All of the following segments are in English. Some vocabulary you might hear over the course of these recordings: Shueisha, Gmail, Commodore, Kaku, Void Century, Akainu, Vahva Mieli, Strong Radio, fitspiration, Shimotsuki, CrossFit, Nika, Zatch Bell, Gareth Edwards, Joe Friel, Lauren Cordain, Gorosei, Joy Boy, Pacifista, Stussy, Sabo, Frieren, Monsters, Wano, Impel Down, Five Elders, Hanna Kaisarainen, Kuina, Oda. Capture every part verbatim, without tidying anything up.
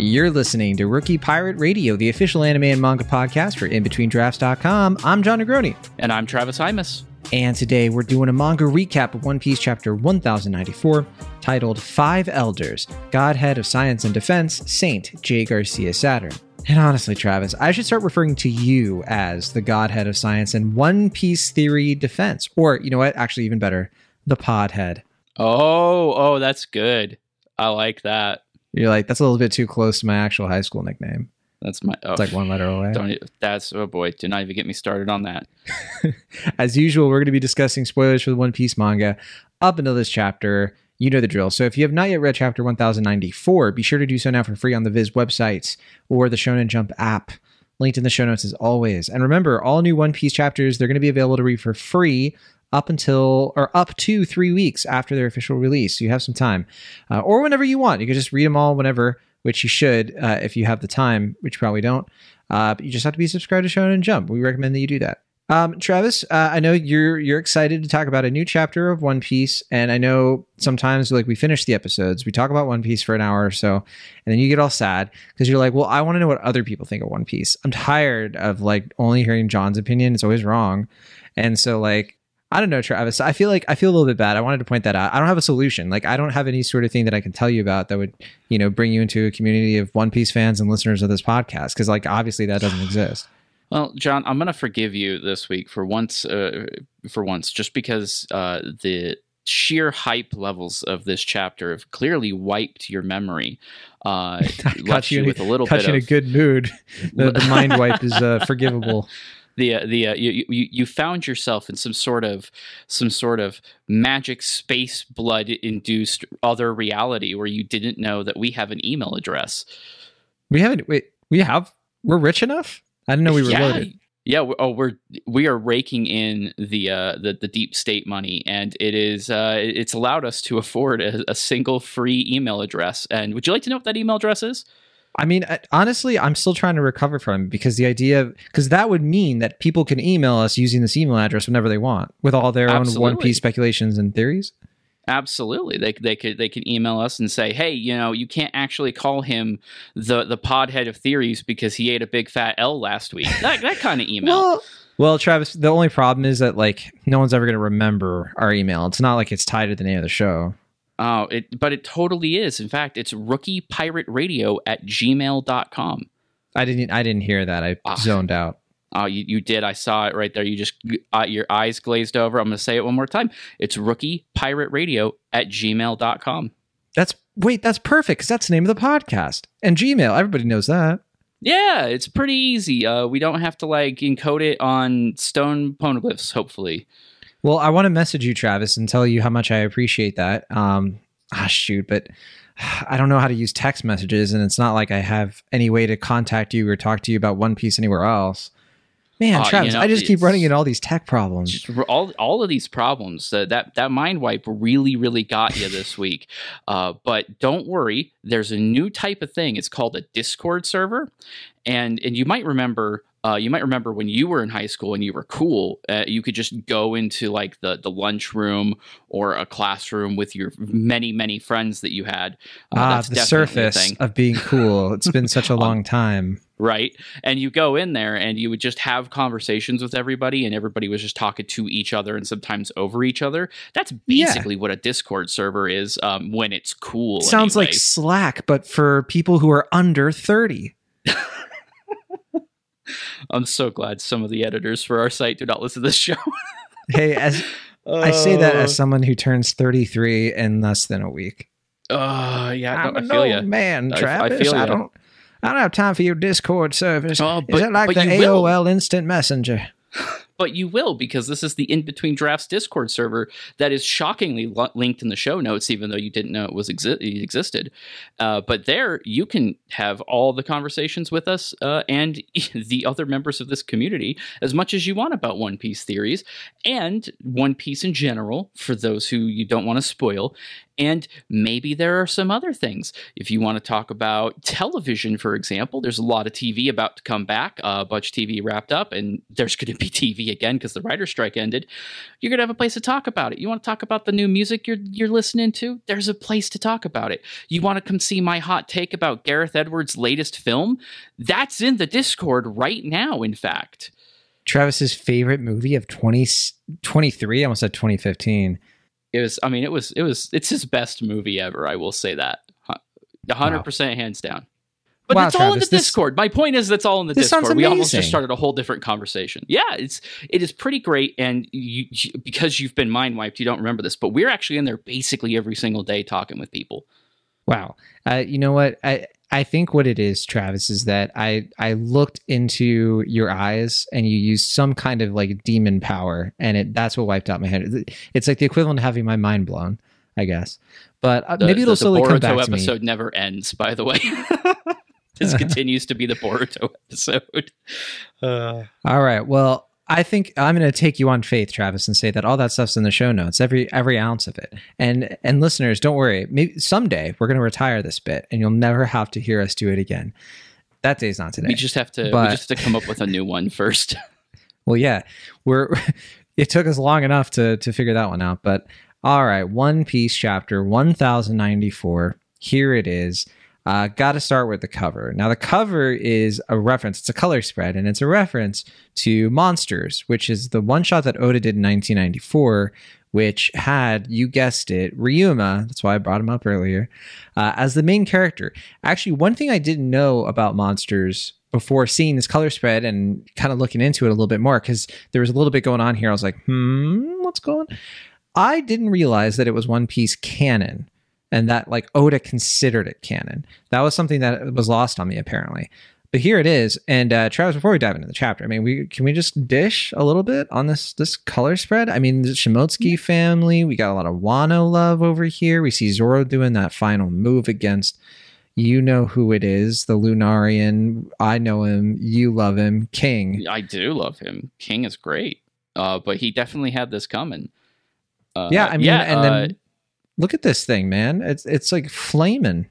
You're listening to Rookie Pirate Radio, the official anime and manga podcast for in between drafts dot com. I'm John Negroni. And I'm Travis Imus. And today we're doing a manga recap of One Piece chapter one thousand ninety-four, titled Five Elders, Godhead of Science and Defense, Saint Jaygarcia Saturn. And honestly, Travis, I should start referring to you as the Godhead of Science and One Piece Theory Defense. Or, you know what, actually even better, the Podhead. Oh, oh, that's good. I like that. You're like, that's a little bit too close to my actual high school nickname. That's my, oh, it's like one letter away. Don't, that's, oh boy, do not even get me started on that. As usual, we're going to be discussing spoilers for the One Piece manga up until this chapter. You know the drill. So if you have not yet read chapter one thousand ninety-four, be sure to do so now for free on the Viz website or the Shonen Jump app. Linked in the show notes as always. And remember, all new One Piece chapters, they're going to be available to read for free up until or up to three weeks after their official release. So you have some time uh, or whenever you want. You can just read them all whenever, which you should uh, if you have the time, which you probably don't. Uh, but you just have to be subscribed to Shonen Jump. We recommend that you do that. Um, Travis, uh, I know you're you're excited to talk about a new chapter of One Piece. And I know sometimes like we finish the episodes, we talk about One Piece for an hour or so, and then you get all sad because you're like, well, I want to know what other people think of One Piece. I'm tired of like only hearing John's opinion. It's always wrong. And so like, I don't know, Travis. I feel like I feel a little bit bad. I wanted to point that out. I don't have a solution. Like I don't have any sort of thing that I can tell you about that would, you know, bring you into a community of One Piece fans and listeners of this podcast. Cause like, obviously that doesn't exist. Well, John, I'm going to forgive you this week for once, uh, for once, just because uh, the sheer hype levels of this chapter have clearly wiped your memory. Uh, left you, you with a little bit you in of, a good mood. The, the mind wipe is uh, forgivable. The uh, the uh, you, you you found yourself in some sort of some sort of magic space blood induced other reality where you didn't know that we have an email address. We haven't. Wait, we have. We're rich enough. I didn't know we were yeah. loaded. Yeah. We're, oh, we're we are raking in the uh, the the deep state money, and it is uh, it's allowed us to afford a, a single free email address. And would you like to know what that email address is? I mean, honestly, I'm still trying to recover from it because the idea of, because that would mean that people can email us using this email address whenever they want with all their Absolutely. own One Piece speculations and theories. Absolutely. They they could they can email us and say, hey, you know, you can't actually call him the, the podhead of theories because he ate a big fat L last week. That, that kind of email. Well, well, Travis, the only problem is that like no one's ever going to remember our email. It's not like it's tied to the name of the show. Oh, it, but it totally is. In fact, it's rookie pirate radio at gmail dot com. I didn't I didn't hear that. I uh, zoned out. Oh, uh, you, you did. I saw it right there. You just uh, your eyes glazed over. I'm going to say it one more time. It's rookie pirate radio at gmail dot com. That's wait, that's perfect because that's the name of the podcast. And Gmail, everybody knows that. Yeah, it's pretty easy. Uh, we don't have to like encode it on stone poneglyphs, hopefully. Well, I want to message you, Travis, and tell you how much I appreciate that. Um, ah, shoot, but I don't know how to use text messages, and it's not like I have any way to contact you or talk to you about One Piece anywhere else. Man, uh, Travis, you know, I just keep running into all these tech problems. All, all of these problems. Uh, that, that mind wipe really, really got you this week. Uh, but don't worry. There's a new type of thing. It's called a Discord server. And, and you might remember... Uh, you might remember when you were in high school and you were cool, uh, you could just go into like the, the lunchroom or a classroom with your many, many friends that you had. Uh, ah, that's the surface of being cool. It's been such a long time. Right. And you go in there and you would just have conversations with everybody and everybody was just talking to each other and sometimes over each other. That's basically yeah. what a Discord server is um, when it's cool. It sounds anyway. like Slack, but for people who are under thirty. I'm so glad some of the editors for our site do not listen to this show. Hey, as uh, I say that as someone who turns thirty-three in less than a week. Oh, uh, yeah. I'm I feel an old you. man, Travis. I, I, feel I, don't, I don't have time for your Discord service. Oh, but, Is it like the A O L will. Instant Messenger? but you will, because this is the In Between Drafts Discord server that is shockingly lo- linked in the show notes, even though you didn't know it was exi- existed. Uh, but there you can have all the conversations with us uh, and the other members of this community as much as you want about One Piece theories and One Piece in general, for those who you don't want to spoil. And maybe there are some other things. If you want to talk about television, for example, there's a lot of T V about to come back. Uh, a bunch of T V wrapped up, and there's going to be T V again because the writer's strike ended. You're going to have a place to talk about it. You want to talk about the new music you're you're listening to? There's a place to talk about it. You want to come see my hot take about Gareth Edwards' latest film? That's in the Discord right now, in fact. Travis's favorite movie of twenty twenty-three, I almost said twenty fifteen. It was, I mean, it was, it was, it's his best movie ever. I will say that one hundred percent, wow. Hands down. But wow, it's all Travis, in the this, Discord. My point is that's all in the Discord. We almost just started a whole different conversation. Yeah, it's, it is pretty great. And you, you, because you've been mind wiped, you don't remember this, but we're actually in there basically every single day talking with people. Wow. Uh, you know what? I, I think what it is, Travis, is that I, I looked into your eyes and you used some kind of like demon power, and it that's what wiped out my head. It's like the equivalent of having my mind blown, I guess. But uh, the, maybe it'll the, slowly the come back to me. The Boruto episode never ends, by the way. This continues to be the Boruto episode. Uh, All right. Well, I think I'm going to take you on faith, Travis, and say that all that stuff's in the show notes, every every ounce of it. And and listeners, don't worry. Maybe someday we're going to retire this bit, and you'll never have to hear us do it again. That day's not today. We just have to. But, we just have to come up with a new one first. Well, yeah, we're. It took us long enough to to figure that one out. But all right, One Piece chapter one thousand ninety-four. Here it is. Uh, Got to start with the cover. Now, the cover is a reference. It's a color spread, and it's a reference to Monsters, which is the one shot that Oda did in nineteen ninety-four, which had, you guessed it, Ryuma. That's why I brought him up earlier uh, as the main character. Actually, one thing I didn't know about Monsters before seeing this color spread and kind of looking into it a little bit more, because there was a little bit going on here. I was like, hmm, what's going on? I didn't realize that it was One Piece canon. And that, like, Oda considered it canon. That was something that was lost on me, apparently. But here it is. And uh, Travis, before we dive into the chapter, I mean, we can we just dish a little bit on this this color spread? I mean, the Shimotsuki family. We got a lot of Wano love over here. We see Zoro doing that final move against, you know who it is, the Lunarian. I know him. You love him, King. I do love him. King is great. Uh, but he definitely had this coming. Uh, yeah, I mean, yeah, and then. Uh, Look at this thing, man. It's it's like flaming.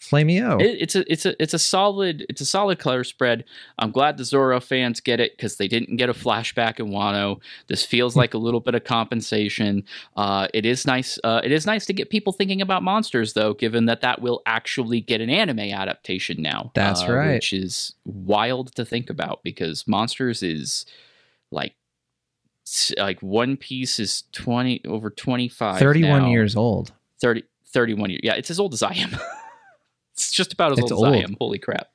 Flameo. It, it's a it's a it's a solid it's a solid color spread. I'm glad the Zoro fans get it because they didn't get a flashback in Wano. This feels like a little bit of compensation. Uh, it is nice. Uh, it is nice to get people thinking about Monsters, though, given that that will actually get an anime adaptation now. That's uh, right. Which is wild to think about because Monsters is like. Like One Piece is twenty over twenty-five. thirty-one now. Years old. thirty, thirty-one years. Yeah, it's as old as I am. It's just about as old, old as I am. Holy crap.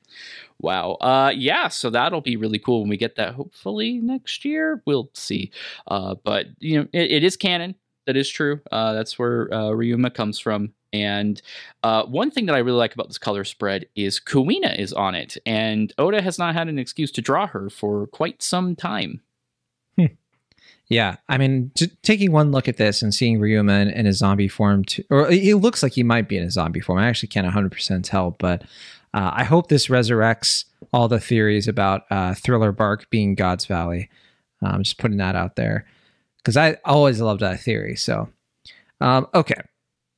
Wow. Uh, yeah, so that'll be really cool when we get that hopefully next year. We'll see. Uh, but, you know, it, it is canon. That is true. Uh, that's where uh, Ryuma comes from. And uh, one thing that I really like about this color spread is Kuina is on it. And Oda has not had an excuse to draw her for quite some time. Yeah, I mean, t- taking one look at this and seeing Ryuma in, in a zombie form, too, or it looks like he might be in a zombie form. I actually can't one hundred percent tell, but uh, I hope this resurrects all the theories about uh, Thriller Bark being God's Valley. I'm um, just putting that out there because I always loved that theory. So, um, okay,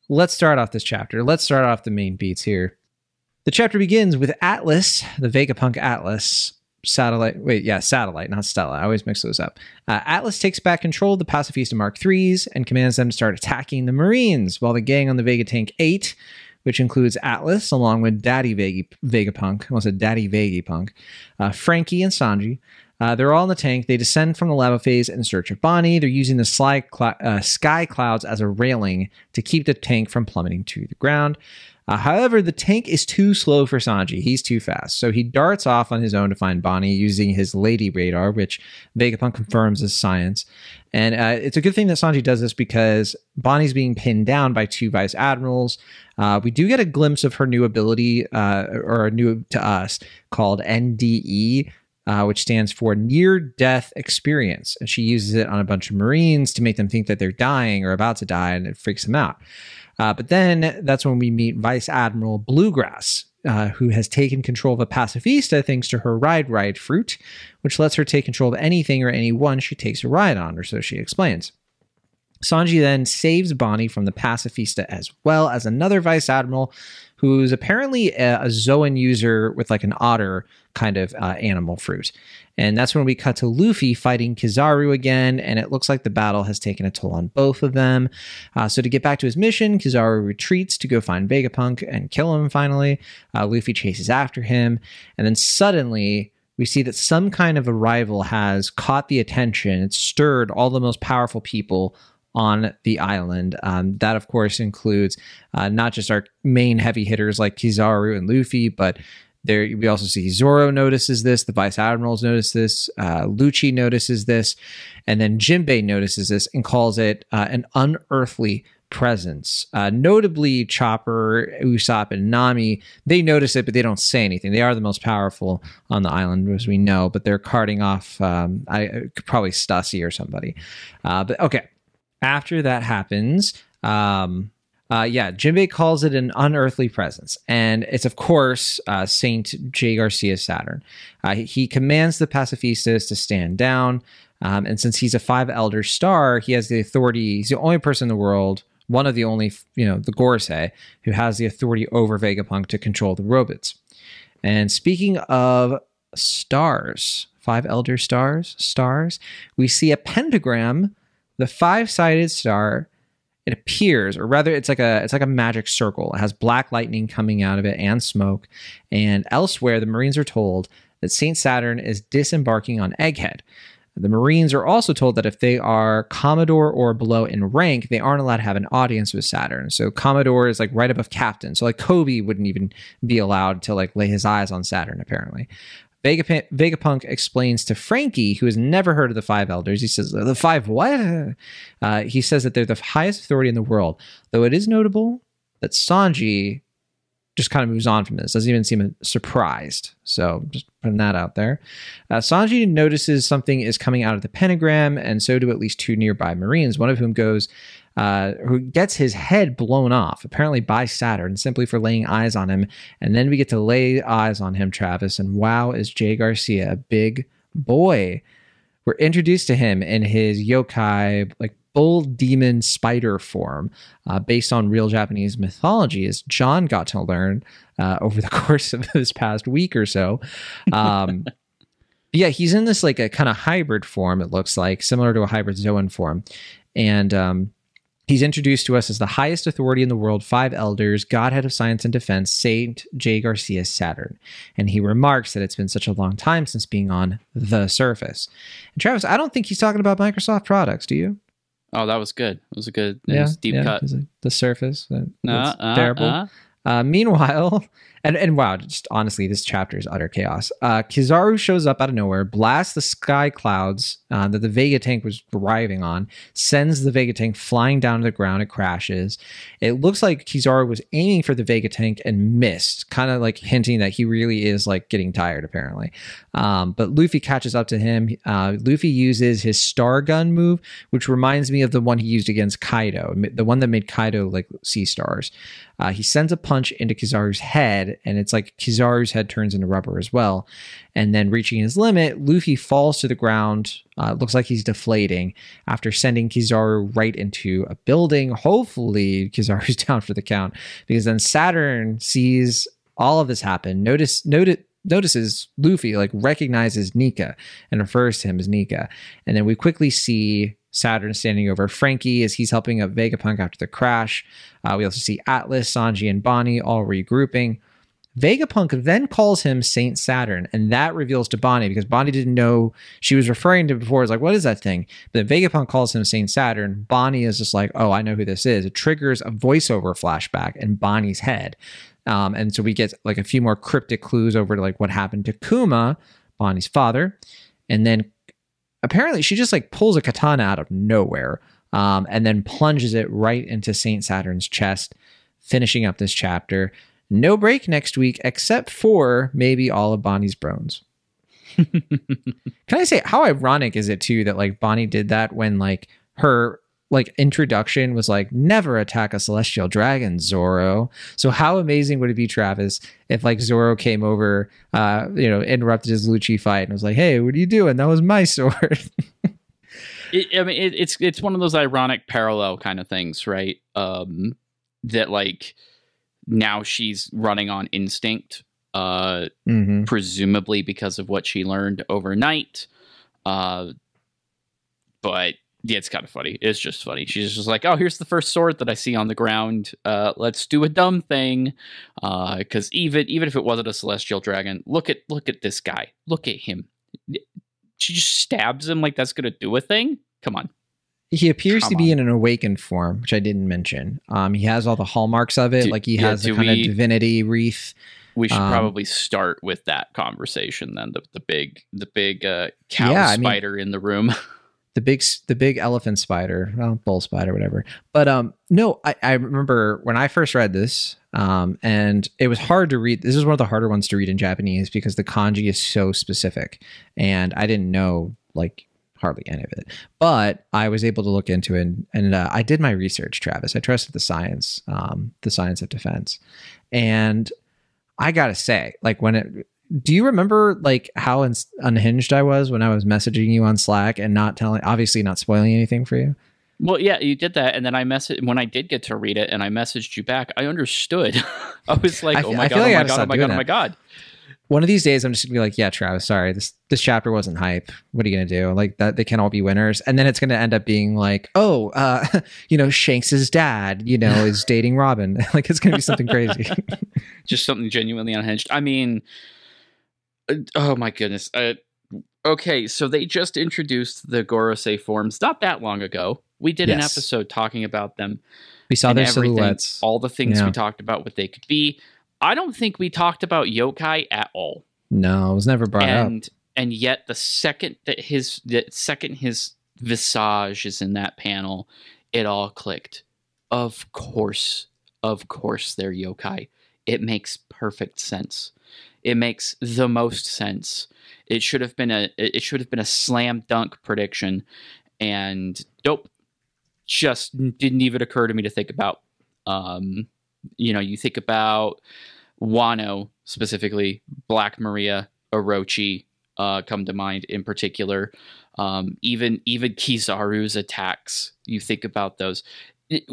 let's start off this chapter. Let's start off the main beats here. The chapter begins with Atlas, the Vegapunk Atlas. Satellite, wait, yeah, satellite, not Stella. I always mix those up. Uh, Atlas takes back control of the Pacifista Mark threes and commands them to start attacking the Marines, while the gang on the Vega Tank eight, which includes Atlas, along with Daddy Vega, Vegapunk, almost a Daddy Vegapunk, uh, Franky and Sanji, uh, they're all in the tank. They descend from the lava phase in search of Bonney. They're using the sly cl- uh, sky clouds as a railing to keep the tank from plummeting to the ground. Uh, however, the tank is too slow for Sanji. He's too fast. So he darts off on his own to find Bonney using his lady radar, which Vegapunk confirms is science. And uh, it's a good thing that Sanji does this because Bonnie's being pinned down by two Vice Admirals. Uh, we do get a glimpse of her new ability, uh, or new to us, called N D E, uh, which stands for near-death experience. And she uses it on a bunch of Marines to make them think that they're dying or about to die, and it freaks them out. Uh, but then that's when we meet Vice Admiral Bluegrass, uh, who has taken control of a Pacifista thanks to her ride ride fruit, which lets her take control of anything or anyone she takes a ride on, or so she explains. Sanji then saves Bonney from the Pacifista, as well as another Vice Admiral who's apparently a, a Zoan user with like an otter kind of uh, animal fruit. And that's when we cut to Luffy fighting Kizaru again, and it looks like the battle has taken a toll on both of them. Uh, so to get back to his mission, Kizaru retreats to go find Vegapunk and kill him finally. Uh, Luffy chases after him, and then suddenly we see that some kind of a rival has caught the attention. It's stirred all the most powerful people on the island. Um, that, of course, includes uh, not just our main heavy hitters like Kizaru and Luffy, but there we also see Zoro notices this, the Vice Admirals notice this, uh, Lucci notices this, and then Jinbei notices this and calls it uh, an unearthly presence. Uh, notably, Chopper, Usopp, and Nami, they notice it, but they don't say anything. They are the most powerful on the island, as we know, but they're carting off um, I probably Stussy or somebody. Uh, but okay. After that happens, um, uh, yeah, Jinbei calls it an unearthly presence. And it's, of course, uh, Saint Jaygarcia Saturn. Uh, he commands the Pacifistas to stand down. Um, and since he's a Five Elders star, he has the authority. He's the only person in the world, one of the only, you know, the Gorosei, who has the authority over Vegapunk to control the robots. And speaking of stars, Five Elder stars, stars, we see a pentagram. The five-sided star, it appears, or rather it's like a it's like a magic circle. It has black lightning coming out of it and smoke. And elsewhere, the Marines are told that Saint Saturn is disembarking on Egghead. The Marines are also told that if they are Commodore or below in rank, they aren't allowed to have an audience with Saturn. So Commodore is like right above Captain. So like Kobe wouldn't even be allowed to like lay his eyes on Saturn, apparently. Vegap- Vegapunk explains to Franky, who has never heard of the Five Elders, he says, the Five what? Uh, he says that they're the highest authority in the world, though it is notable that Sanji just kind of moves on from this, doesn't even seem surprised. So just putting that out there. Uh, Sanji notices something is coming out of the pentagram, and so do at least two nearby Marines, one of whom goes, uh, who gets his head blown off, apparently by Saturn, simply for laying eyes on him. And then we get to lay eyes on him, Travis, and wow, is Jaygarcia a big boy. We're introduced to him in his yokai, like, bull demon spider form, uh, based on real Japanese mythology, as John got to learn uh, over the course of this past week or so. Um, yeah, he's in this like a kind of hybrid form, it looks like, similar to a hybrid Zoan form. And um, he's introduced to us as the highest authority in the world, Five Elders, Godhead of Science and Defense, Saint Jaygarcia Saturn. And he remarks that it's been such a long time since being on the surface. And Travis, I don't think he's talking about Microsoft products, do you? Oh, that was good. It was a good it yeah, was a deep yeah, cut. Like the surface. That, uh, uh, terrible. Uh. Uh, meanwhile, and, and wow, just honestly, this chapter is utter chaos. Uh, Kizaru shows up out of nowhere, blasts the sky clouds uh, that the Vega tank was driving on, sends the Vega tank flying down to the ground. It crashes. It looks like Kizaru was aiming for the Vega tank and missed, kind of like hinting that he really is like getting tired, apparently. Um, but Luffy catches up to him. Uh, Luffy uses his star gun move, which reminds me of the one he used against Kaido, the one that made Kaido like see stars. Uh, he sends a punch into Kizaru's head, and it's like Kizaru's head turns into rubber as well. And then reaching his limit, Luffy falls to the ground. Uh, it looks like he's deflating after sending Kizaru right into a building. Hopefully, Kizaru's down for the count, because then Saturn sees all of this happen. Notice, notice, notices Luffy, like recognizes Nika and refers to him as Nika. And then we quickly see Saturn standing over Franky as he's helping up Vegapunk after the crash. Uh, we also see Atlas, Sanji, and Bonney all regrouping. Vegapunk then calls him Saint Saturn, and that reveals to Bonney, because Bonney didn't know she was referring to before. It's like, what is that thing? But then Vegapunk calls him Saint Saturn. Bonney is just like, oh, I know who this is. It triggers a voiceover flashback in Bonnie's head. Um, and so we get like a few more cryptic clues over to like what happened to Kuma, Bonnie's father. And then apparently she just like pulls a katana out of nowhere um, and then plunges it right into Saint Saturn's chest, finishing up this chapter. No break next week, except for maybe all of Bonnie's bones. Can I say how ironic is it too that like Bonney did that when like her like introduction was like, never attack a celestial dragon, Zoro. So how amazing would it be, Travis, if like Zoro came over, uh, you know, interrupted his Lucci fight and was like, hey, what are you doing? That was my sword. it, I mean, it, it's it's one of those ironic parallel kind of things, right? Um, that like now she's running on instinct. Uh, mm-hmm. Presumably because of what she learned overnight. Uh, but yeah, it's kind of funny. It's just funny. She's just like, oh, here's the first sword that I see on the ground. Uh, let's do a dumb thing. Uh, cause even, even if it wasn't a celestial dragon, look at, look at this guy, look at him. She just stabs him. Like that's going to do a thing. Come on. He appears Come to be on. in an awakened form, which I didn't mention. Um, he has all the hallmarks of it. Do, like he yeah, has the kind we, of divinity wreath. We should um, probably start with that conversation then. The the big the big uh, cow yeah, spider I mean, in the room, the big the big elephant spider, well, bull spider, whatever. But um, no, I, I remember when I first read this, um, and it was hard to read. This is one of the harder ones to read in Japanese because the kanji is so specific, and I didn't know like hardly any of it. But I was able to look into it, and, and uh, I did my research, Travis. I trusted the science, um, the science of defense, and I gotta say, like when it, do you remember like how un unhinged I was when I was messaging you on Slack and not telling, obviously not spoiling anything for you? Well, yeah, you did that. And then I messaged, when I did get to read it and I messaged you back, I understood. I was like, I oh my God, like oh my God, oh my God, oh my God. One of these days I'm just gonna be like, yeah, Travis, sorry, this, this chapter wasn't hype. What are you gonna do? Like that, they can't all be winners. And then it's gonna end up being like, oh, uh, you know, Shanks's dad, you know, is dating Robin. Like it's gonna be something crazy. Just something genuinely unhinged. I mean, uh, oh my goodness. Uh, okay, so they just introduced the Gorosei forms not that long ago. We did yes. an episode talking about them. We saw their silhouettes. All the things yeah. we talked about, what they could be. I don't think we talked about yokai at all. No, it was never brought and, up. And yet the second that his the second his visage is in that panel, it all clicked. Of course, of course they're yokai. It makes perfect sense. It makes the most sense. It should have been a it should have been a slam dunk prediction, and nope, just didn't even occur to me to think about. Um, you know, you think about Wano specifically, Black Maria, Orochi uh, come to mind in particular. Um, even even Kizaru's attacks, you think about those. It,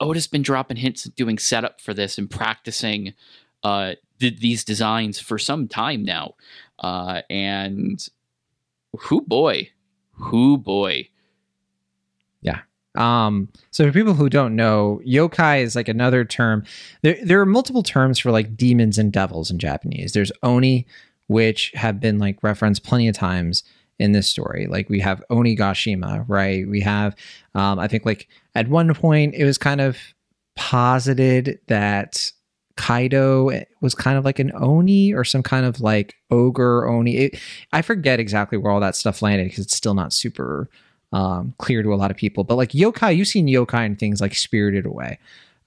Oda's been dropping hints and doing setup for this and practicing uh, th these designs for some time now. Uh, and who boy, who boy. Yeah. Um, so for people who don't know, yokai is like another term. There, there are multiple terms for like demons and devils in Japanese. There's oni, which have been like referenced plenty of times in this story. Like we have Onigashima, right? We have, um, I think like at one point it was kind of posited that Kaido was kind of like an Oni or some kind of like ogre Oni. It, I forget exactly where all that stuff landed because it's still not super um, clear to a lot of people. But like yokai, you've seen yokai in things like Spirited Away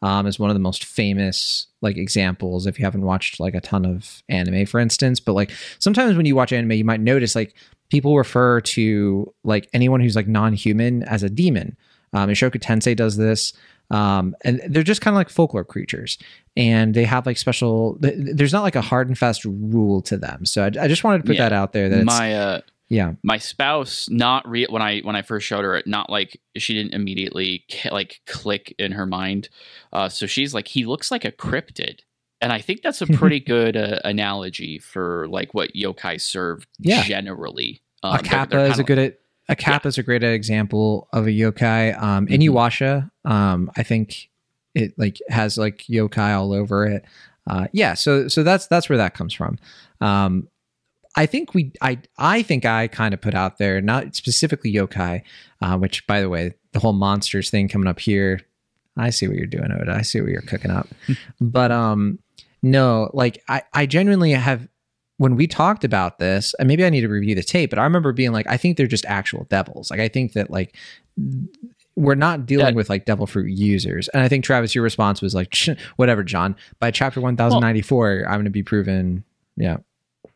um, is one of the most famous like examples if you haven't watched like a ton of anime, for instance. But like sometimes when you watch anime, you might notice like people refer to like anyone who's like non-human as a demon. Um, Ishoku Tensei does this. Um, and they're just kind of like folklore creatures, and they have like special, th there's not like a hard and fast rule to them. So I, I just wanted to put yeah. that out there. That my, it's, uh, yeah, my spouse, not re when I, when I first showed her it, not like she didn't immediately like click in her mind. Uh, so she's like, he looks like a cryptid. And I think that's a pretty good uh, analogy for like what yokai serve yeah. generally. Um, a kappa they're, they're is a good at, A kappa yeah. is a great example of a yokai. Um, mm-hmm. Inuyasha, um, I think it like has like yokai all over it. Uh, yeah, so so that's that's where that comes from. Um, I think we, I I think I kind of put out there, not specifically yokai, uh, which by the way, the whole monsters thing coming up here. I see what you're doing, Oda. I see what you're cooking up. But um, no, like I I genuinely have. When we talked about this, and maybe I need to review the tape, but I remember being like, I think they're just actual devils. Like, I think that like we're not dealing that, with like devil fruit users. And I think Travis, your response was like, whatever, John, by chapter one thousand ninety-four, well, I'm going to be proven. Yeah.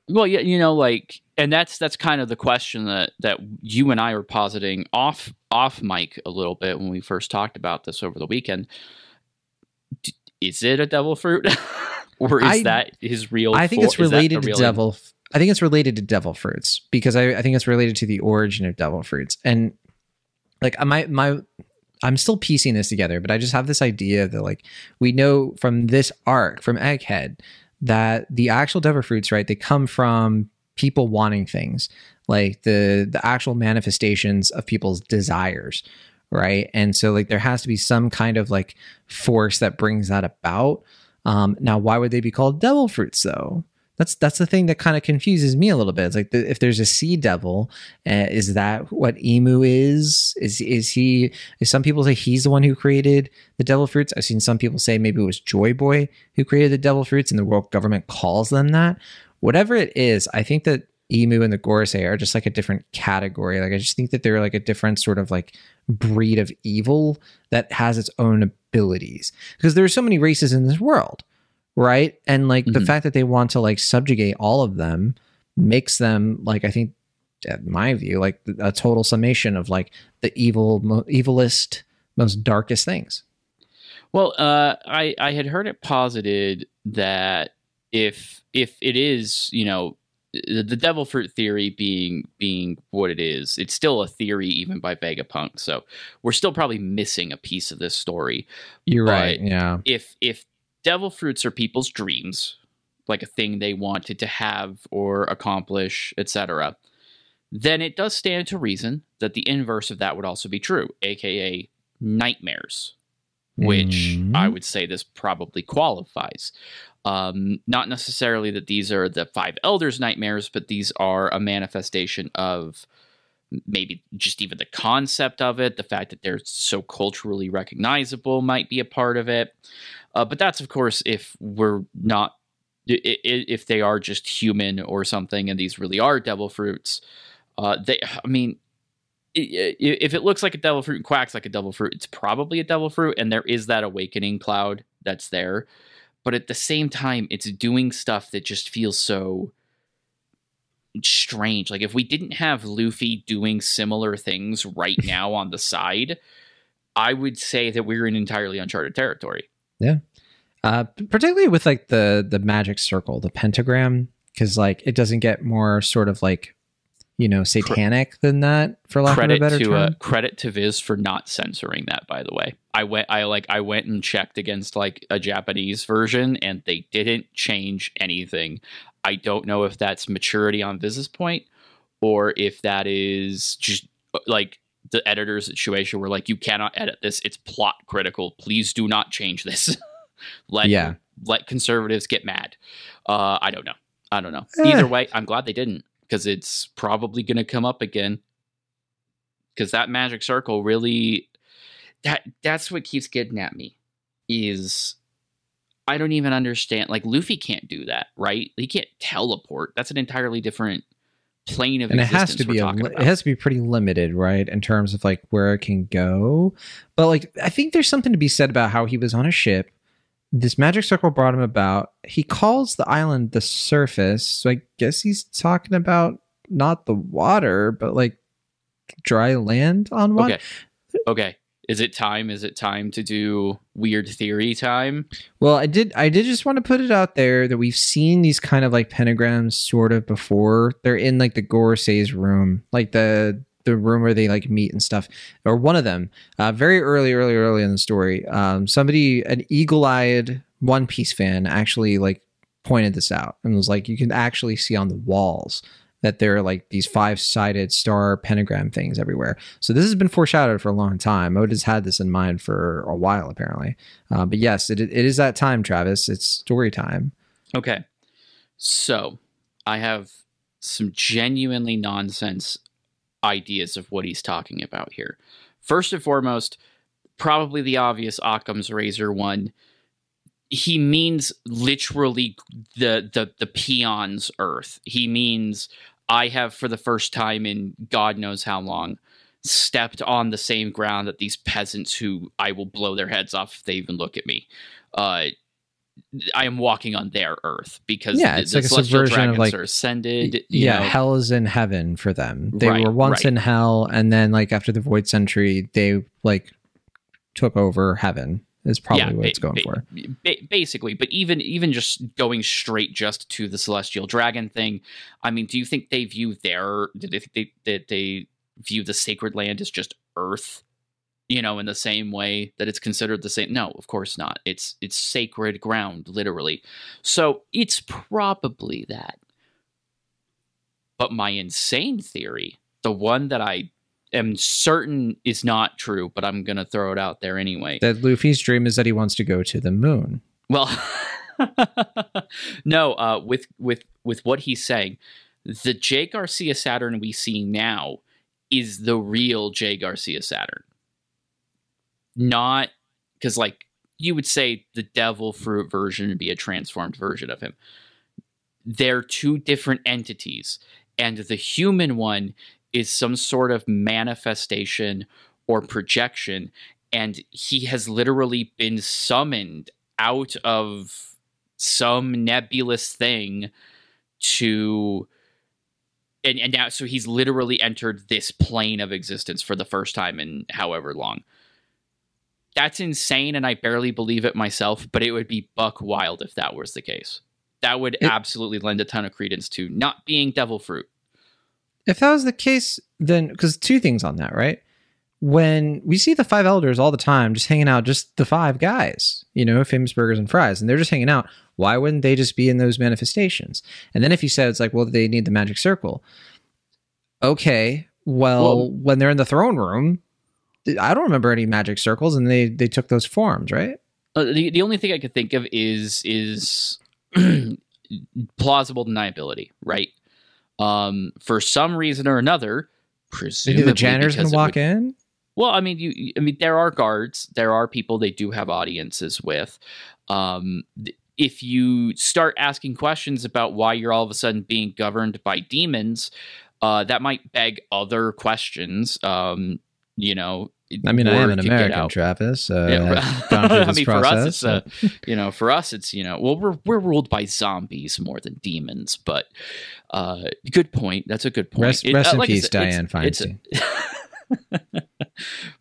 Well, yeah, you know, like, and that's that's kind of the question that that you and I were positing off off mic a little bit when we first talked about this over the weekend. D- is it a devil fruit, or is I, that his real? I think fo- it's related to devil. Name? I think it's related to devil fruits because I, I think it's related to the origin of devil fruits. And like my my, I'm still piecing this together, but I just have this idea that like we know from this arc from Egghead that the actual devil fruits, right? They come from people wanting things, like the the actual manifestations of people's desires, right? And so like there has to be some kind of like force that brings that about. Um, now, why would they be called devil fruits though? That's that's the thing that kind of confuses me a little bit. It's like the, if there's a sea devil, uh, is that what Emu is? Is is he? Is some people say he's the one who created the devil fruits. I've seen some people say maybe it was Joy Boy who created the devil fruits, and the world government calls them that. Whatever it is, I think that Emu and the Gorosei are just like a different category. Like I just think that they're like a different sort of like breed of evil that has its own abilities because there are so many races in this world. Right. And like mm-hmm. the fact that they want to like subjugate all of them makes them like, I think, in my view, like a total summation of like the evil, mo- evilest, most darkest things. Well, uh, I, I had heard it posited that if if it is, you know, the, the devil fruit theory being being what it is, it's still a theory even by Vegapunk. So we're still probably missing a piece of this story. You're but right. Yeah. If if. Devil fruits are people's dreams, like a thing they wanted to have or accomplish, et cetera. Then it does stand to reason that the inverse of that would also be true, aka nightmares, which mm. I would say this probably qualifies. Um, not necessarily that these are the Five Elders' nightmares, but these are a manifestation of maybe just even the concept of it. The fact that they're so culturally recognizable might be a part of it. Uh, but that's, of course, if we're not, if they are just human or something, and these really are devil fruits. Uh, they, I mean, if it looks like a devil fruit and quacks like a devil fruit, it's probably a devil fruit, and there is that awakening cloud that's there. But at the same time, it's doing stuff that just feels so strange. Like if we didn't have Luffy doing similar things right now on the side, I would say that we're in entirely uncharted territory. Yeah. Uh, particularly with like the, the magic circle, the pentagram, because like it doesn't get more sort of like, you know, satanic than that, for lack credit of a better to, term. Uh, credit to Viz for not censoring that, by the way. I went, I like, I went and checked against like a Japanese version, and they didn't change anything. I don't know if that's maturity on Viz's point, or if that is just like the editors at Shueisha were like, you cannot edit this. It's plot critical. Please do not change this. let yeah. let conservatives get mad. Uh, I don't know. I don't know. Eh. Either way, I'm glad they didn't, because it's probably going to come up again. Because that magic circle really, that that's what keeps getting at me, is I don't even understand. Like Luffy can't do that, right? He can't teleport. That's an entirely different plane of and existence. It has to be. A, it has to be pretty limited, right, in terms of like where it can go. But like, I think there's something to be said about how he was on a ship. This magic circle brought him about. He calls the island the surface, so I guess he's talking about not the water, but like dry land on water. Okay. Okay. Is it time? Is it time to do weird theory time? Well, I did I did just want to put it out there that we've seen these kind of like pentagrams sort of before. They're in like the Gorosei's room, like the the room where they like meet and stuff, or one of them uh, very early, early, early in the story. Um, somebody, an eagle-eyed One Piece fan actually like pointed this out and was like, you can actually see on the walls that there are like these five-sided star pentagram things everywhere. So this has been foreshadowed for a long time. Oda's had this in mind for a while, apparently. Uh, but yes, it, it is that time, Travis. It's story time. Okay. So I have some genuinely nonsense ideas of what he's talking about here. First and foremost, probably the obvious Occam's razor one. He means literally the, the the peon's earth. He means I have, for the first time in God knows how long, stepped on the same ground that these peasants who I will blow their heads off if they even look at me. Uh, I am walking on their earth, because yeah, the, it's the like celestial a dragons of like, are ascended. You yeah, know. Hell is in heaven for them. They right, were once right. in hell, and then like after the Void Century, they like took over heaven. Is probably yeah, what ba- it's going ba- for, ba- basically. But even even just going straight just to the celestial dragon thing, I mean, do you think they view their did they think they, they view the sacred land as just Earth? You know, in the same way that it's considered the same. No, of course not. It's it's sacred ground, literally. So it's probably that. But my insane theory, the one that I am certain is not true, but I'm going to throw it out there anyway. That Luffy's dream is that he wants to go to the moon. Well, no, uh, with, with, with what he's saying, the Jaygarcia Saturn we see now is the real Jaygarcia Saturn. Not because, like, you would say the devil fruit version would be a transformed version of him. They're two different entities, and the human one is some sort of manifestation or projection, and he has literally been summoned out of some nebulous thing to... And, and now, so he's literally entered this plane of existence for the first time in however long. That's insane, and I barely believe it myself, but it would be buck wild if that was the case. That would it, absolutely lend a ton of credence to not being devil fruit. If that was the case, then... Because two things on that, right? When we see the Five Elders all the time just hanging out, just the five guys, you know, famous burgers and fries, and they're just hanging out, why wouldn't they just be in those manifestations? And then if you said, it's like, well, they need the magic circle. Okay, well, well when they're in the throne room... I don't remember any magic circles, and they, they took those forms, right? Uh, the the only thing I could think of is is plausible deniability, right? Um, for some reason or another, presumably the janitors can walk would, in. Well, I mean, you, I mean, there are guards, there are people they do have audiences with. Um, if you start asking questions about why you're all of a sudden being governed by demons, uh, that might beg other questions. Um, you know. I mean, I am an American, Travis. Uh, yeah. I mean, for us, it's a, you know, for us, it's, you know, well, we're we're ruled by zombies more than demons, but uh, good point. That's a good point. Rest, it, rest uh, in like peace, it's, Diane it's, Feinstein. It's a,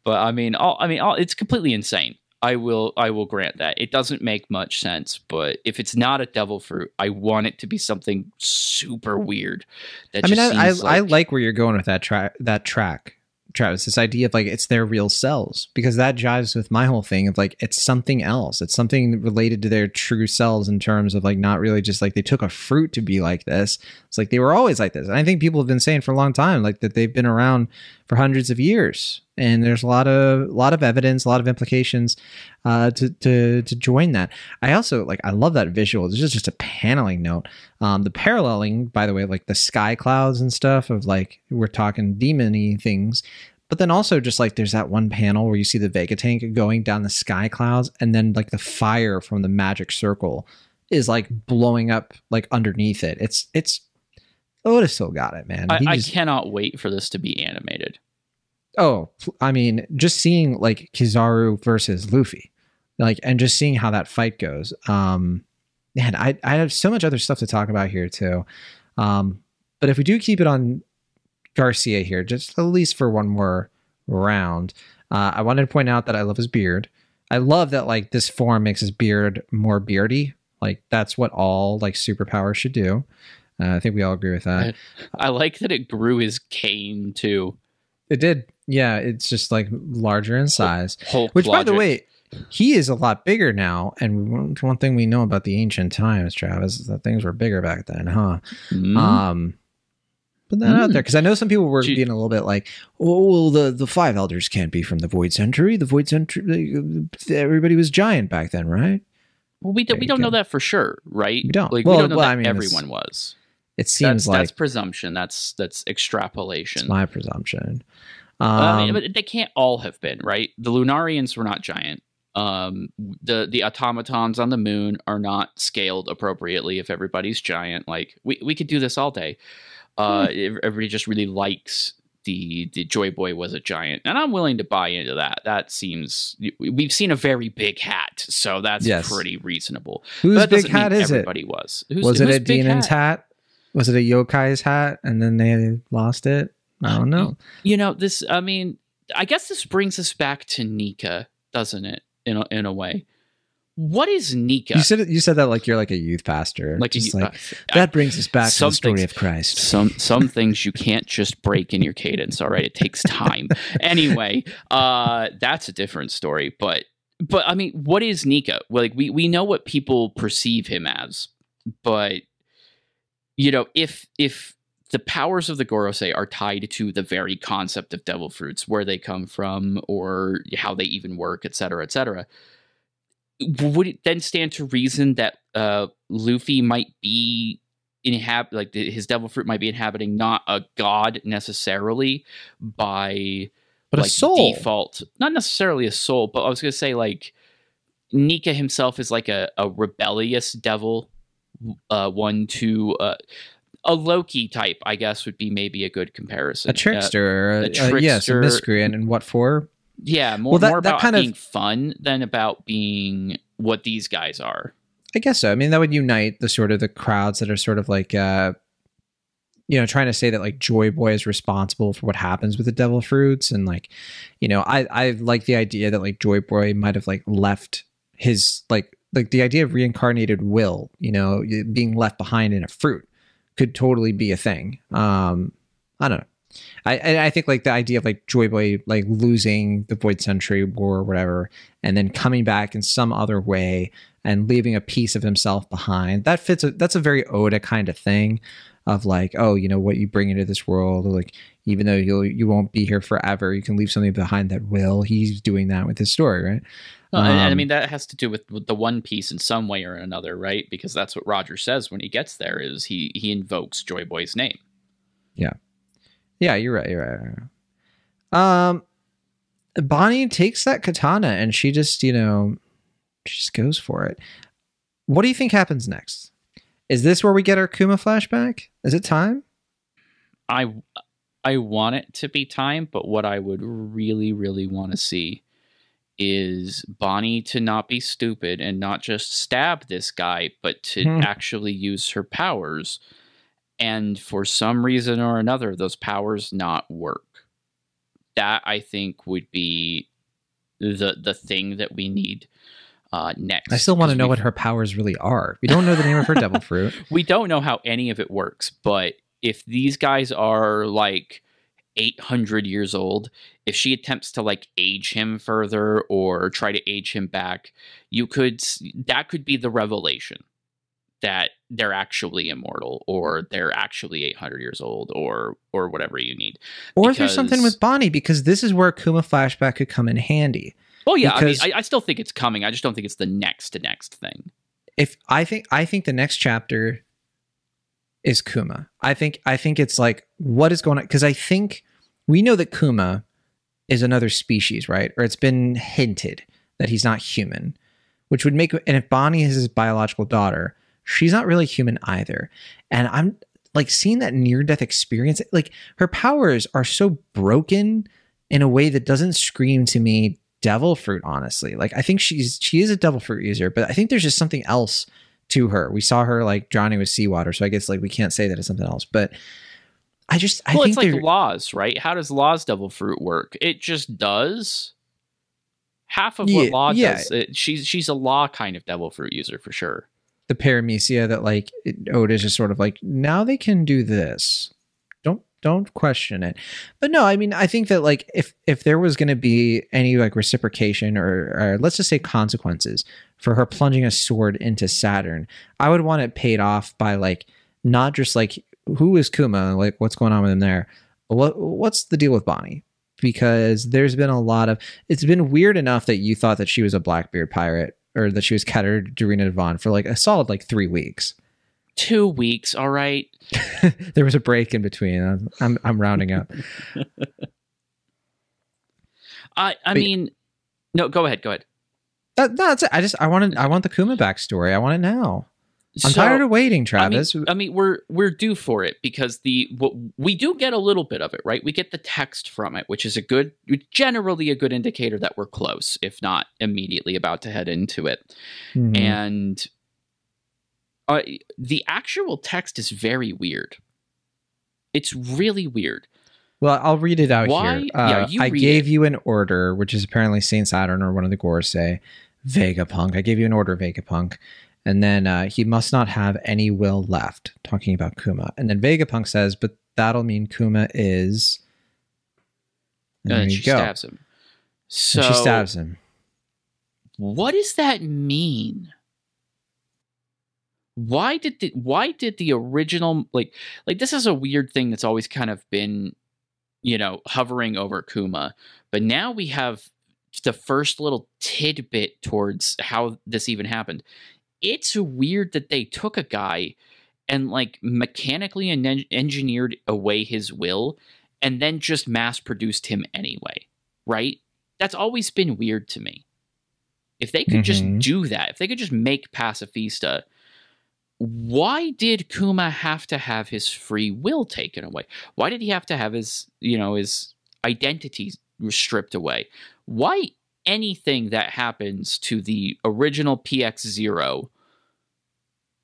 but I mean, all, I mean, all, it's completely insane. I will, I will grant that it doesn't make much sense. But if it's not a devil fruit, I want it to be something super weird. That I just mean, I, I, like, I like where you're going with that track. That track. Travis, this idea of like it's their real selves, because that jives with my whole thing of like it's something else, it's something related to their true selves in terms of like not really just like they took a fruit to be like this. It's like they were always like this, and I think people have been saying for a long time like that they've been around for hundreds of years, and there's a lot of lot of evidence, a lot of implications uh to to to join that. I also like I love that visual. This is just a paneling note. Um the paralleling, by the way, like the sky clouds and stuff of like we're talking demon-y things, but then also just like there's that one panel where you see the Vegatank going down the sky clouds, and then like the fire from the magic circle is like blowing up like underneath it. It's it's Oda still got it, man. I, just, I cannot wait for this to be animated. Oh, I mean, just seeing like Kizaru versus Luffy, like, and just seeing how that fight goes. Um, man, I, I have so much other stuff to talk about here too. Um, but if we do keep it on Garcia here, just at least for one more round, uh, I wanted to point out that I love his beard. I love that like this form makes his beard more beardy. Like that's what all like superpowers should do. Uh, I think we all agree with that. I, I like that it grew his cane too. It did. Yeah, it's just like larger in size, Hulk which logic. By the way, he is a lot bigger now. And one, one thing we know about the ancient times, Travis, is that things were bigger back then, huh? Mm. Um, put that mm. out there, because I know some people were G- being a little bit like, oh, well, the, the Five Elders can't be from the Void Century. The Void Century, everybody was giant back then, right? Well, we, do, we don't go. know that for sure, right? We don't. Like, well, we don't know well, that I mean, everyone was. It seems that's, like that's presumption. That's that's extrapolation. It's my presumption. Um, I mean, but they can't all have been, right? The Lunarians were not giant. Um, the the automatons on the moon are not scaled appropriately. If everybody's giant, like we, we could do this all day. Uh, everybody just really likes the the Joy Boy was a giant, and I'm willing to buy into that. That seems, we've seen a very big hat, so that's yes. pretty reasonable. Whose big hat is everybody it? Everybody was. Who's, was it a Demon's hat? hat? Was it a Yokai's hat? And then they lost it. I don't know. You know this. I mean, I guess this brings us back to Nika, doesn't it? In a, in a way. What is Nika? You said you said that like you're like a youth pastor. Like, a youth, like uh, that brings us back to the story things, of Christ. Some some things you can't just break in your cadence. All right, it takes time. Anyway, uh, that's a different story. But but I mean, what is Nika? Well, like we we know what people perceive him as, but you know if if the powers of the Gorosei are tied to the very concept of devil fruits, where they come from, or how they even work, et cetera, et cetera. Would it then stand to reason that uh, Luffy might be inhabit like his devil fruit might be inhabiting not a god necessarily by but like, a soul default, not necessarily a soul, but I was going to say like Nika himself is like a, a rebellious devil, uh, one to uh, a Loki type, I guess would be maybe a good comparison. A trickster, uh, a trickster, uh, yes, a miscreant, and what for? Yeah, more, well, that, more about that kind being of, fun than about being what these guys are. I guess so. I mean, that would unite the sort of the crowds that are sort of like, uh, you know, trying to say that like Joy Boy is responsible for what happens with the devil fruits. And like, you know, I, I like the idea that like Joy Boy might have like left his like like the idea of reincarnated will, you know, being left behind in a fruit could totally be a thing. Um, I don't know. I I think like the idea of like Joy Boy like losing the Void Century War or whatever, and then coming back in some other way and leaving a piece of himself behind, that fits. A, that's a very Oda kind of thing, of like, oh, you know what you bring into this world, or like even though you you won't be here forever, you can leave something behind that will. He's doing that with his story, right? Well, um, and I mean that has to do with, with the One Piece in some way or another, right? Because that's what Roger says when he gets there is he he invokes Joy Boy's name. Yeah. Yeah, you're right, you're right, you're right. Um, Bonney takes that katana and she just, you know, she just goes for it. What do you think happens next? Is this where we get our Kuma flashback? Is it time? I, I want it to be time, but what I would really, really want to see is Bonney to not be stupid and not just stab this guy, but to hmm. actually use her powers. And for some reason or another, those powers not work. That, I think, would be the the thing that we need uh, next. I still want to know what her powers really are. We don't know the name of her devil fruit. We don't know how any of it works. But if these guys are like eight hundred years old, if she attempts to like age him further or try to age him back, you could that could be the revelation. That they're actually immortal, or they're actually eight hundred years old, or or whatever you need. Or if there's something with Bonney, because this is where Kuma flashback could come in handy. Oh yeah, because I mean, I, I still think it's coming. I just don't think it's the next to next thing. If I think I think the next chapter is Kuma. I think I think it's like what is going on, because I think we know that Kuma is another species, right? Or it's been hinted that he's not human, which would make, and if Bonney is his biological daughter, she's not really human either. And I'm like seeing that near-death experience, like her powers are so broken in a way that doesn't scream to me devil fruit, honestly. Like I think she's she is a devil fruit user, but I think there's just something else to her. We saw her like drowning with seawater, so I guess like we can't say that it's something else. But I just I well, think it's like Law's, right? How does Law's devil fruit work? It just does. Half of what yeah, Law yeah. does. It, she's she's a Law kind of devil fruit user for sure. The paramecia that like Oda's just sort of like, now they can do this. Don't don't question it. But no, I mean, I think that like if if there was going to be any like reciprocation or, or let's just say consequences for her plunging a sword into Saturn, I would want it paid off by like not just like who is Kuma, like what's going on with him there. What what's the deal with Bonney? Because there's been a lot of it's been weird enough that you thought that she was a Blackbeard pirate. Or that she was Katarina Devon for like a solid like three weeks, two weeks. All right, there was a break in between. I'm I'm, I'm rounding up. I I but, mean, no. Go ahead. Go ahead. That, that's it. I just I wanted I want the Kuma backstory. I want it now. I'm so, tired of waiting, Travis. I mean, I mean, we're we're due for it because the we do get a little bit of it, right? We get the text from it, which is a good, generally a good indicator that we're close, if not immediately about to head into it. Mm-hmm. And uh, the actual text is very weird. It's really weird. Well, I'll read it out Why? here. Uh, yeah, you I read gave it. you an order, which is apparently Saint Saturn or one of the Gorosei. Vegapunk. I gave you an order, Vegapunk. And then uh, he must not have any will left, talking about Kuma. And then Vegapunk says, but that'll mean Kuma is... And, and there she you go. stabs him. So and she stabs him. What does that mean? Why did the, why did the original... Like, like, this is a weird thing that's always kind of been, you know, hovering over Kuma. But now we have the first little tidbit towards how this even happened. It's weird that they took a guy and like mechanically en- engineered away his will and then just mass produced him anyway, right? That's always been weird to me. If they could mm-hmm. just do that, if they could just make Pacifista, why did Kuma have to have his free will taken away? Why did he have to have his, you know, his identity stripped away? Why anything that happens to the original P X zero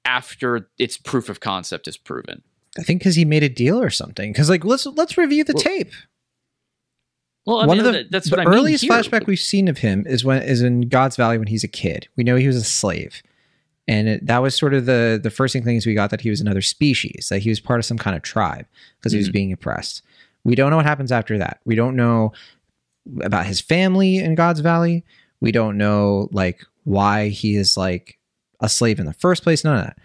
after its proof of concept is proven? I think because he made a deal or something. Because like let's let's review the well, tape. Well, I one mean, of the that's the what earliest I mean flashback we've seen of him is when is in God's Valley when he's a kid. We know he was a slave, and it, that was sort of the the first thing things we got that he was another species, that he was part of some kind of tribe because mm-hmm. he was being oppressed. We don't know what happens after that. We don't know about his family in God's Valley. We don't know like why he is like a slave in the first place. None of that.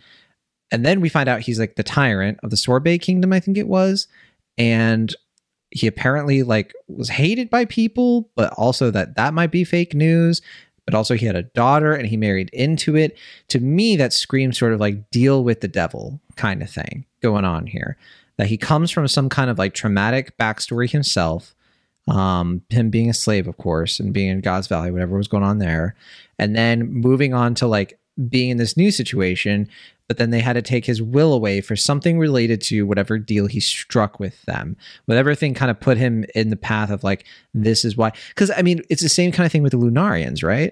And then we find out he's like the tyrant of the Sorbet Kingdom, I think it was. And he apparently like was hated by people, but also that that might be fake news. But also he had a daughter and he married into it. To me, that screams sort of like deal with the devil kind of thing going on here. That he comes from some kind of like traumatic backstory himself. Um, him being a slave, of course, and being in God's Valley, whatever was going on there. And then moving on to like being in this new situation, but then they had to take his will away for something related to whatever deal he struck with them. Whatever thing kind of put him in the path of like, this is why. Because I mean, it's the same kind of thing with the Lunarians, right?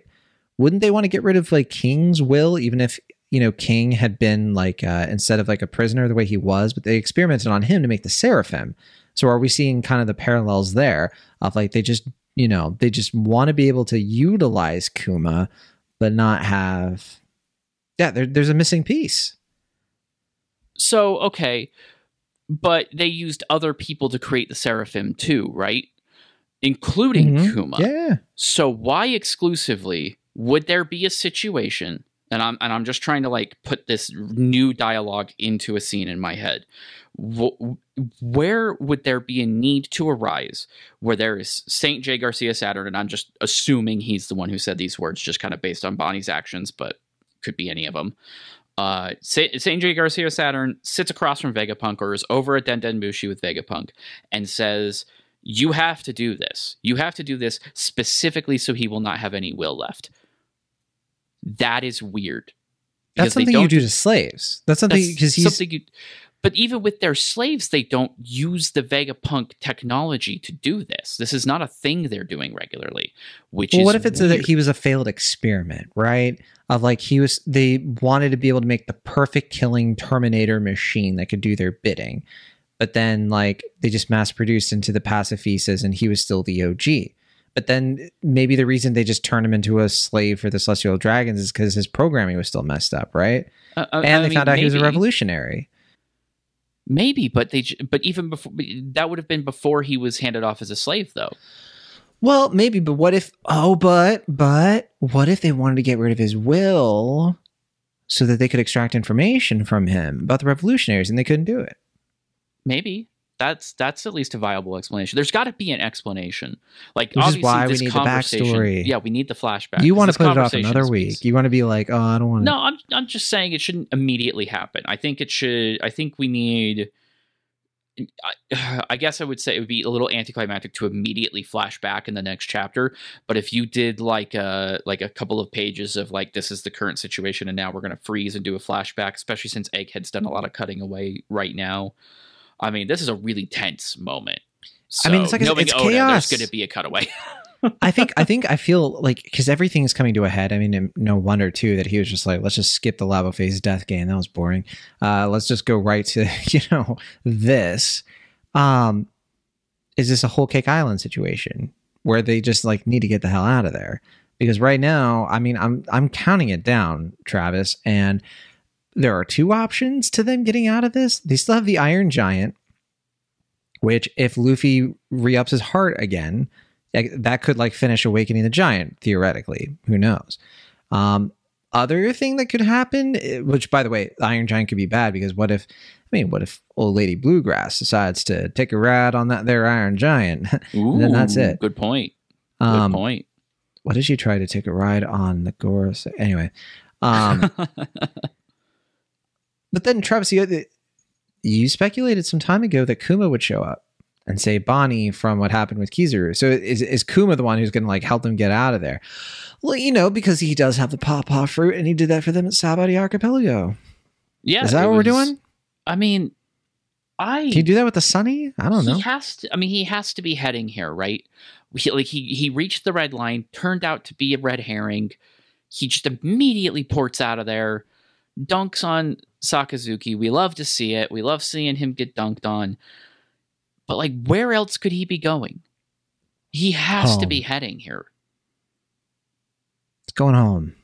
Wouldn't they want to get rid of like King's will, even if, you know, King had been like, uh, instead of like a prisoner the way he was, but they experimented on him to make the Seraphim. So are we seeing kind of the parallels there of like, they just, you know, they just want to be able to utilize Kuma, but not have, yeah, there, there's a missing piece. So, okay. But they used other people to create the Seraphim too, right? Including mm-hmm. Kuma. Yeah. So why exclusively would there be a situation, and I'm, and I'm just trying to like put this new dialogue into a scene in my head. Where would there be a need to arise where there is Saint Jaygarcia Saturn, and I'm just assuming he's the one who said these words just kind of based on Bonney's actions, but could be any of them. Uh, Saint Jaygarcia Saturn sits across from Vegapunk or is over at Dendenmushi with Vegapunk and says, you have to do this. You have to do this specifically so he will not have any will left. That is weird. That's something you do to slaves. That's something because he's... Something you, But even with their slaves, they don't use the Vegapunk technology to do this. This is not a thing they're doing regularly, which well, is what if it's that he was a failed experiment, right? Of like he was, they wanted to be able to make the perfect killing Terminator machine that could do their bidding. But then like they just mass produced into the Pacifistas and he was still the O G. But then maybe the reason they just turned him into a slave for the Celestial Dragons is because his programming was still messed up, right? Uh, uh, and I they mean, found out maybe. he was a revolutionary. Maybe, but they, but even before that would have been before he was handed off as a slave, though. Well, maybe, but what if? Oh, but but what if they wanted to get rid of his will so that they could extract information from him about the revolutionaries, and they couldn't do it? Maybe that's that's at least a viable explanation. There's got to be an explanation. Like, which is why we need the backstory. Yeah, we need the flashback. You want to put it off another week? You want to be like, oh, I don't want to. No, I'm. I'm just saying it shouldn't immediately happen. I think it should. I think we need I, I guess I would say it would be a little anticlimactic to immediately flash back in the next chapter. But if you did like a, like a couple of pages of like, this is the current situation and now we're going to freeze and do a flashback, especially since Egghead's done a lot of cutting away right now. I mean, this is a really tense moment. So I mean, it's like it's, it's Oda, chaos. There's going to be a cutaway. I think, I think I feel like, because everything's coming to a head. I mean, no wonder too that he was just like, let's just skip the Labo Phase death game. That was boring. Uh, let's just go right to, you know, this. Um, is this a Whole Cake Island situation where they just like need to get the hell out of there? Because right now, I mean, I'm I'm counting it down, Travis, and there are two options to them getting out of this. They still have the Iron Giant, which if Luffy re-ups his heart again, that could like finish Awakening the Giant, theoretically. Who knows? Um, other thing that could happen, which by the way, the Iron Giant could be bad, because what if, I mean, what if old lady Bluegrass decides to take a ride on that there Iron Giant? Ooh, and then that's it. Good point. Good um, point. What did she try to take a ride on the Gorosei? Anyway. Um, but then Travis, you, you speculated some time ago that Kuma would show up and say Bonney from what happened with Kizaru. So is, is Kuma the one who's going to like help them get out of there? Well, you know, because he does have the pawpaw fruit and he did that for them at Sabaody Archipelago. Yeah. Is that what was, we're doing? I mean, I... Can you do that with the Sunny? I don't he know. Has to, I mean, he has to be heading here, right? He, like he, he reached the red line, turned out to be a red herring. He just immediately ports out of there, dunks on Sakazuki. We love to see it. We love seeing him get dunked on. But like, where else could he be going? He has home. to be heading here. It's going home.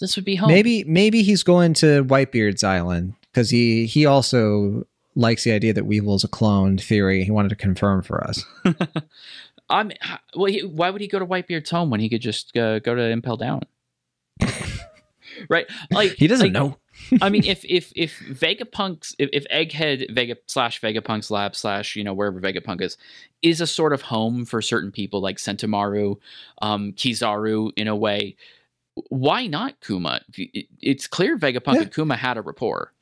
This would be home. Maybe, maybe he's going to Whitebeard's Island because he he also likes the idea that Weevil's a clone theory. He wanted to confirm for us. I'm well. He, why would he go to Whitebeard's home when he could just uh, go to Impel Down? Right? Like he doesn't like, know. I mean, if if if Vegapunk's if, if Egghead Vega slash Vegapunk's lab slash you know wherever Vegapunk is is a sort of home for certain people like Sentomaru, um, Kizaru in a way. Why not Kuma? It, it's clear Vegapunk yeah. and Kuma had a rapport.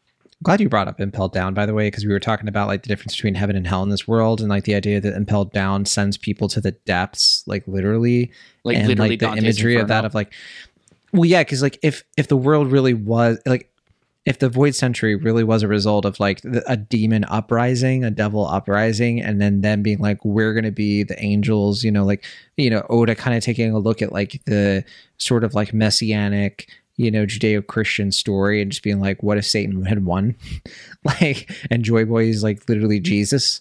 Glad you brought up Impel Down, by the way, because we were talking about like the difference between heaven and hell in this world, and like the idea that Impel Down sends people to the depths, like literally, like and, literally like, the Dante's imagery Inferno. Of that of like, well, yeah, because like if if the world really was like. If the Void Century really was a result of like a demon uprising, a devil uprising, and then them being like, we're going to be the angels, you know, like, you know, Oda kind of taking a look at like the sort of like messianic, you know, Judeo-Christian story and just being like, what if Satan had won? Like, and Joy Boy is like literally Jesus.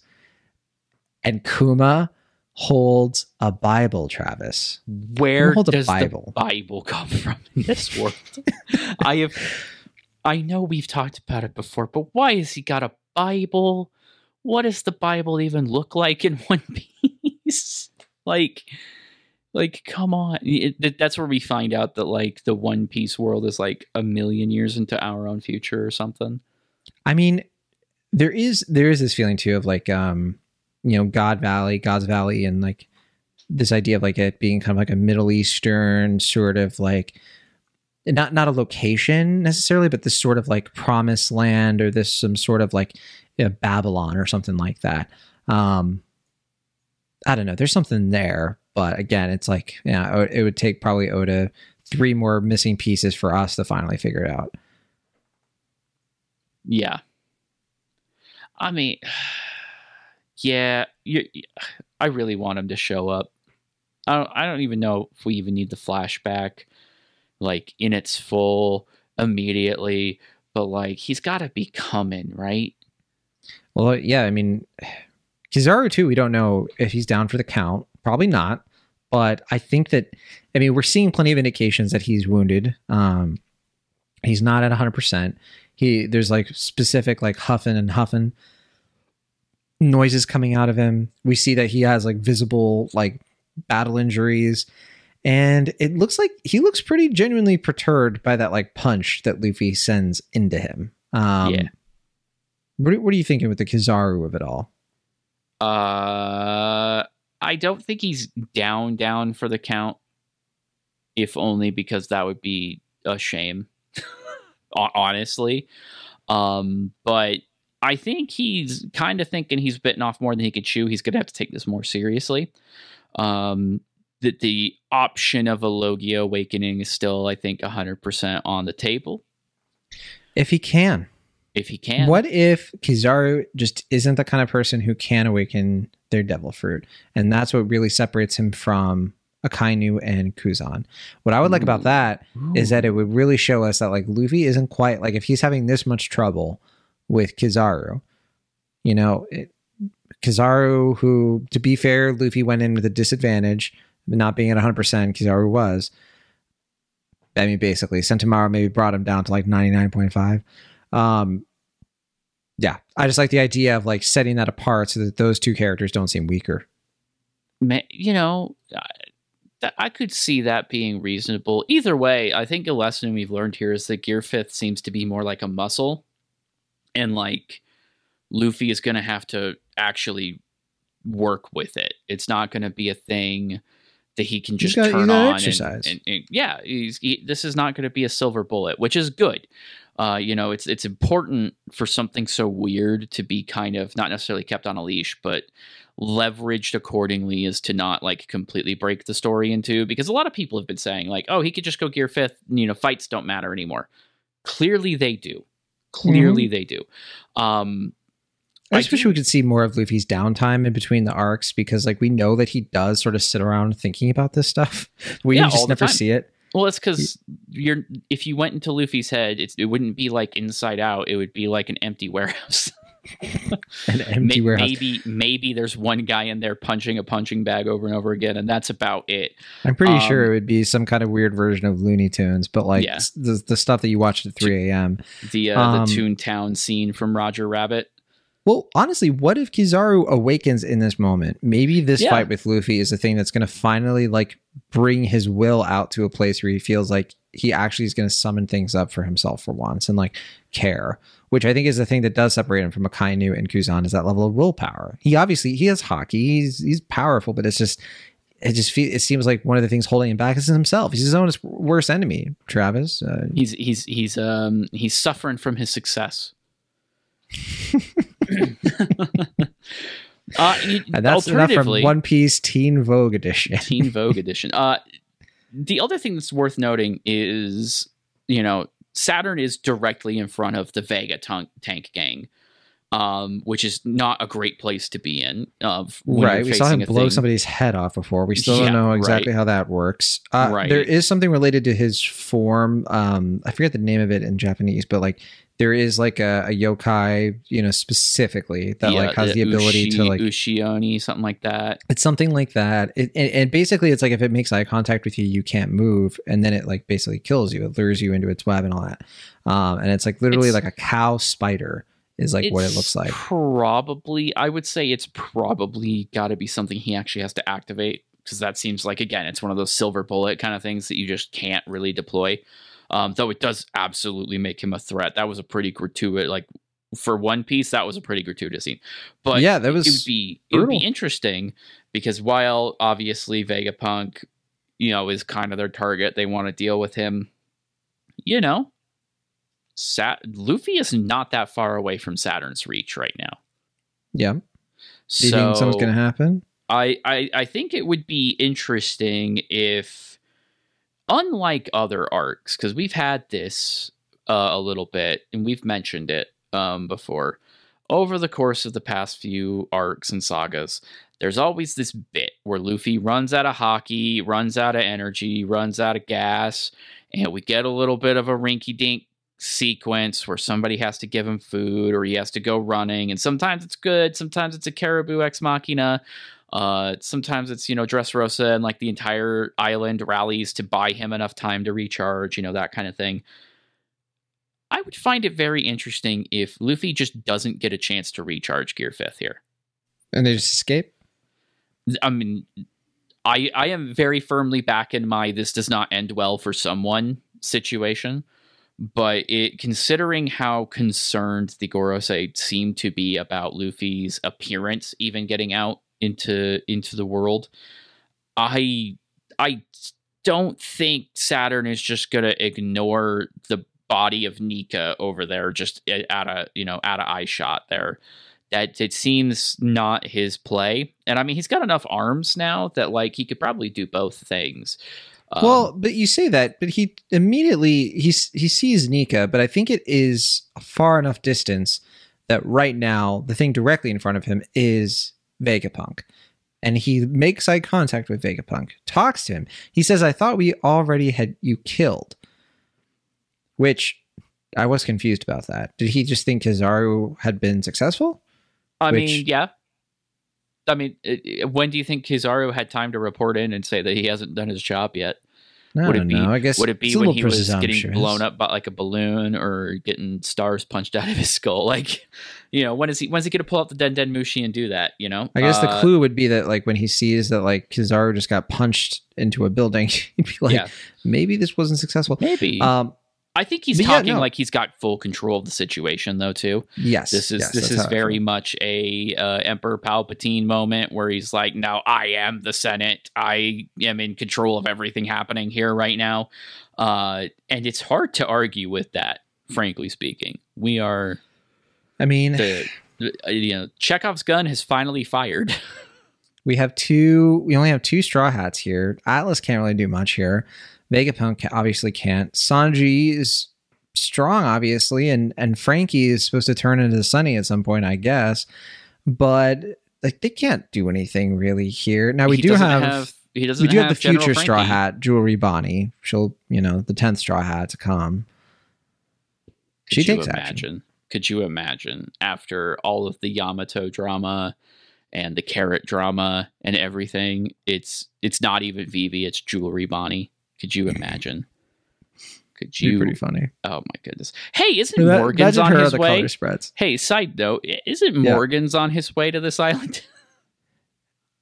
And Kuma holds a Bible, Travis. Where does Bible. the Bible come from in this world? I have... I know we've talked about it before, but why has he got a Bible? What does the Bible even look like in One Piece? like, like, come on. It, that's where we find out that like the One Piece world is like a million years into our own future or something. I mean, there is, there is this feeling too of like, um, you know, God Valley, God's Valley. And like this idea of like it being kind of like a Middle Eastern sort of like, Not not a location necessarily, but this sort of like promised land or this some sort of like you know, Babylon or something like that. Um, I don't know. There's something there. But again, it's like, yeah, it would take probably Oda three more missing pieces for us to finally figure it out. Yeah. I mean, yeah, you, I really want him to show up. I don't, I don't even know if we even need the flashback. Like in its full immediately, but like he's got to be coming, right? Well, yeah, I mean, Kizaru too. We don't know if he's down for the count. Probably not. But I think that, I mean, we're seeing plenty of indications that he's wounded. Um, he's not at a hundred percent. He there's like specific like huffing and huffing noises coming out of him. We see that he has like visible like battle injuries. And it looks like he looks pretty genuinely perturbed by that like punch that Luffy sends into him. Um, yeah. What, what are you thinking with the Kizaru of it all? Uh, I don't think he's down, down for the count. If only because that would be a shame, honestly. Um, but I think he's kind of thinking he's bitten off more than he could chew. He's going to have to take this more seriously. Um, that the option of a Logia awakening is still, I think, one hundred percent on the table. If he can. If he can. What if Kizaru just isn't the kind of person who can awaken their devil fruit? And that's what really separates him from Akainu and Kuzan. What I would like Ooh. about that Ooh. is that it would really show us that, like, Luffy isn't quite, like, if he's having this much trouble with Kizaru, you know, it, Kizaru, who, to be fair, Luffy went in with a disadvantage, not being at one hundred percent, Kizaru was. I mean, basically, Sentomaru maybe brought him down to like ninety-nine point five. Um, yeah, I just like the idea of like setting that apart so that those two characters don't seem weaker. You know, I, I could see that being reasonable. Either way, I think a lesson we've learned here is that Gear Fifth seems to be more like a muscle, and like Luffy is going to have to actually work with it. It's not going to be a thing that he can just got, turn on exercise. And, and, and yeah, he's, he, this is not going to be a silver bullet, which is good. Uh, you know, it's it's important for something so weird to be kind of not necessarily kept on a leash, but leveraged accordingly, is to not like completely break the story into, because a lot of people have been saying like, oh, he could just go Gear Fifth, you know, fights don't matter anymore. Clearly they do. Clearly mm-hmm. they do. Um, I just I wish we could see more of Luffy's downtime in between the arcs, because like we know that he does sort of sit around thinking about this stuff. We yeah, just never time. see it. Well, it's because you're if you went into Luffy's head, it's, it wouldn't be like Inside Out. It would be like an empty warehouse. an empty maybe, warehouse. Maybe maybe there's one guy in there punching a punching bag over and over again, and that's about it. I'm pretty um, sure it would be some kind of weird version of Looney Tunes, but like yeah. the the stuff that you watched at three a m The uh, um, the Toontown scene from Roger Rabbit. Well, honestly, what if Kizaru awakens in this moment? Maybe this yeah. fight with Luffy is the thing that's going to finally like bring his will out to a place where he feels like he actually is going to summon things up for himself for once and like care, which I think is the thing that does separate him from Akainu and Kuzan, is that level of willpower. He obviously, he has haki, he's, he's powerful, but it's just, it just fe- it seems like one of the things holding him back is himself. He's his own worst enemy, Travis. Uh, he's, he's, he's, um, he's suffering from his success. uh, you, and that's enough from One Piece Teen Vogue edition. Teen Vogue edition. Uh, the other thing that's worth noting is, you know, Saturn is directly in front of the Vega tank, tank gang, um, which is not a great place to be in. Uh, right, we saw him blow thing. somebody's head off before. We still yeah, don't know exactly right. how that works. Uh, right. There is something related to his form. Um, I forget the name of it in Japanese, but like. There is like a, a yokai, you know, specifically that yeah, like has the, the ability ushi, to like ushioni, something like that. It's something like that. It, and, and basically, it's like if it makes eye contact with you, you can't move, and then it like basically kills you. It lures you into its web and all that. Um, and it's like literally it's, like a cow spider is like what it looks like. Probably, I would say it's probably got to be something he actually has to activate, because that seems like, again, it's one of those silver bullet kind of things that you just can't really deploy. Um, though it does absolutely make him a threat. That was a pretty gratuitous, like for One Piece, that was a pretty gratuitous scene. But yeah, that was it would be brutal. It would be interesting, because while obviously Vegapunk, you know, is kind of their target, they want to deal with him. You know, Sat- Luffy is not that far away from Saturn's reach right now. Yeah, so do you think something's gonna happen? I, I I think it would be interesting if. Unlike other arcs, because we've had this uh, a little bit, and we've mentioned it um, before, over the course of the past few arcs and sagas, there's always this bit where Luffy runs out of haki, runs out of energy, runs out of gas, and we get a little bit of a rinky-dink sequence where somebody has to give him food, or he has to go running, and sometimes it's good, sometimes it's a Caribou Ex Machina. Uh, sometimes it's, you know, Dressrosa and like the entire island rallies to buy him enough time to recharge, you know, that kind of thing. I would find it very interesting if Luffy just doesn't get a chance to recharge Gear Fifth here. And they just escape? I mean, I, I am very firmly back in my this does not end well for someone situation. But it, considering how concerned the Gorosei seem to be about Luffy's appearance even getting out into into the world, I I don't think Saturn is just gonna ignore the body of Nika over there, just out of, you know, out of eye shot there. That it seems not his play. And I mean, he's got enough arms now that like he could probably do both things. Um, well, but you say that, but he immediately he he sees Nika, but I think it is a far enough distance that right now the thing directly in front of him is Vegapunk. And he makes eye contact with Vegapunk, talks to him. He says, "I thought we already had you killed," which I was confused about that. Did he just think Kizaru had been successful? I which, mean, yeah. I mean, when do you think Kizaru had time to report in and say that he hasn't done his job yet? I would it be, know. I guess would it be when he was getting blown up by like a balloon or getting stars punched out of his skull? Like, you know, when is he, when's he going to pull out the Den Den Mushi and do that? You know, I guess uh, the clue would be that like when he sees that like Kizaru just got punched into a building, he'd be like, yeah. maybe this wasn't successful. Maybe. Um, I think he's but talking yeah, no. like he's got full control of the situation, though, too. Yes. This is yes, this is very much a uh, Emperor Palpatine moment where he's like, no, I am the Senate. I am in control of everything happening here right now. Uh, and it's hard to argue with that, frankly speaking. We are. I mean, the, you know, Chekhov's gun has finally fired. we have two. We only have two straw hats here. Atlas can't really do much here. Vegapunk obviously can't. Sanji is strong, obviously, and and Franky is supposed to turn into Sunny at some point, I guess. But like they can't do anything really here. Now we he do have, have he doesn't we do have, have the General future Franky. Straw Hat Jewelry Bonney. She'll you know the tenth straw hat to come. Could she you takes imagine? Action. Could you imagine after all of the Yamato drama and the carrot drama and everything? It's it's not even Vivi. It's Jewelry Bonney. Could you imagine? Could you? It'd be pretty funny. Oh my goodness! Hey, isn't that, Morgan's on his way? Hey, side note: isn't yeah. Morgan's on his way to this island?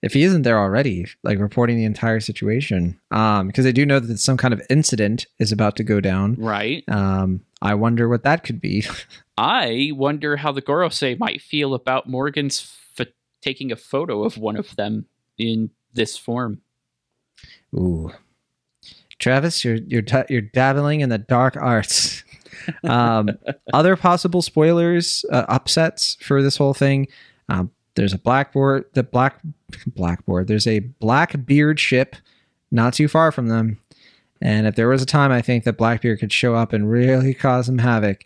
If he isn't there already, like reporting the entire situation, um, because I do know that some kind of incident is about to go down, right? Um, I wonder what that could be. I wonder how the Gorosei might feel about Morgan's f taking a photo of one of them in this form. Ooh. Travis, you're you're you're dabbling in the dark arts. Um, other possible spoilers, uh, upsets for this whole thing. Um, there's a Blackbeard, the black Blackbeard. There's a Blackbeard ship, not too far from them. And if there was a time, I think that Blackbeard could show up and really cause some havoc.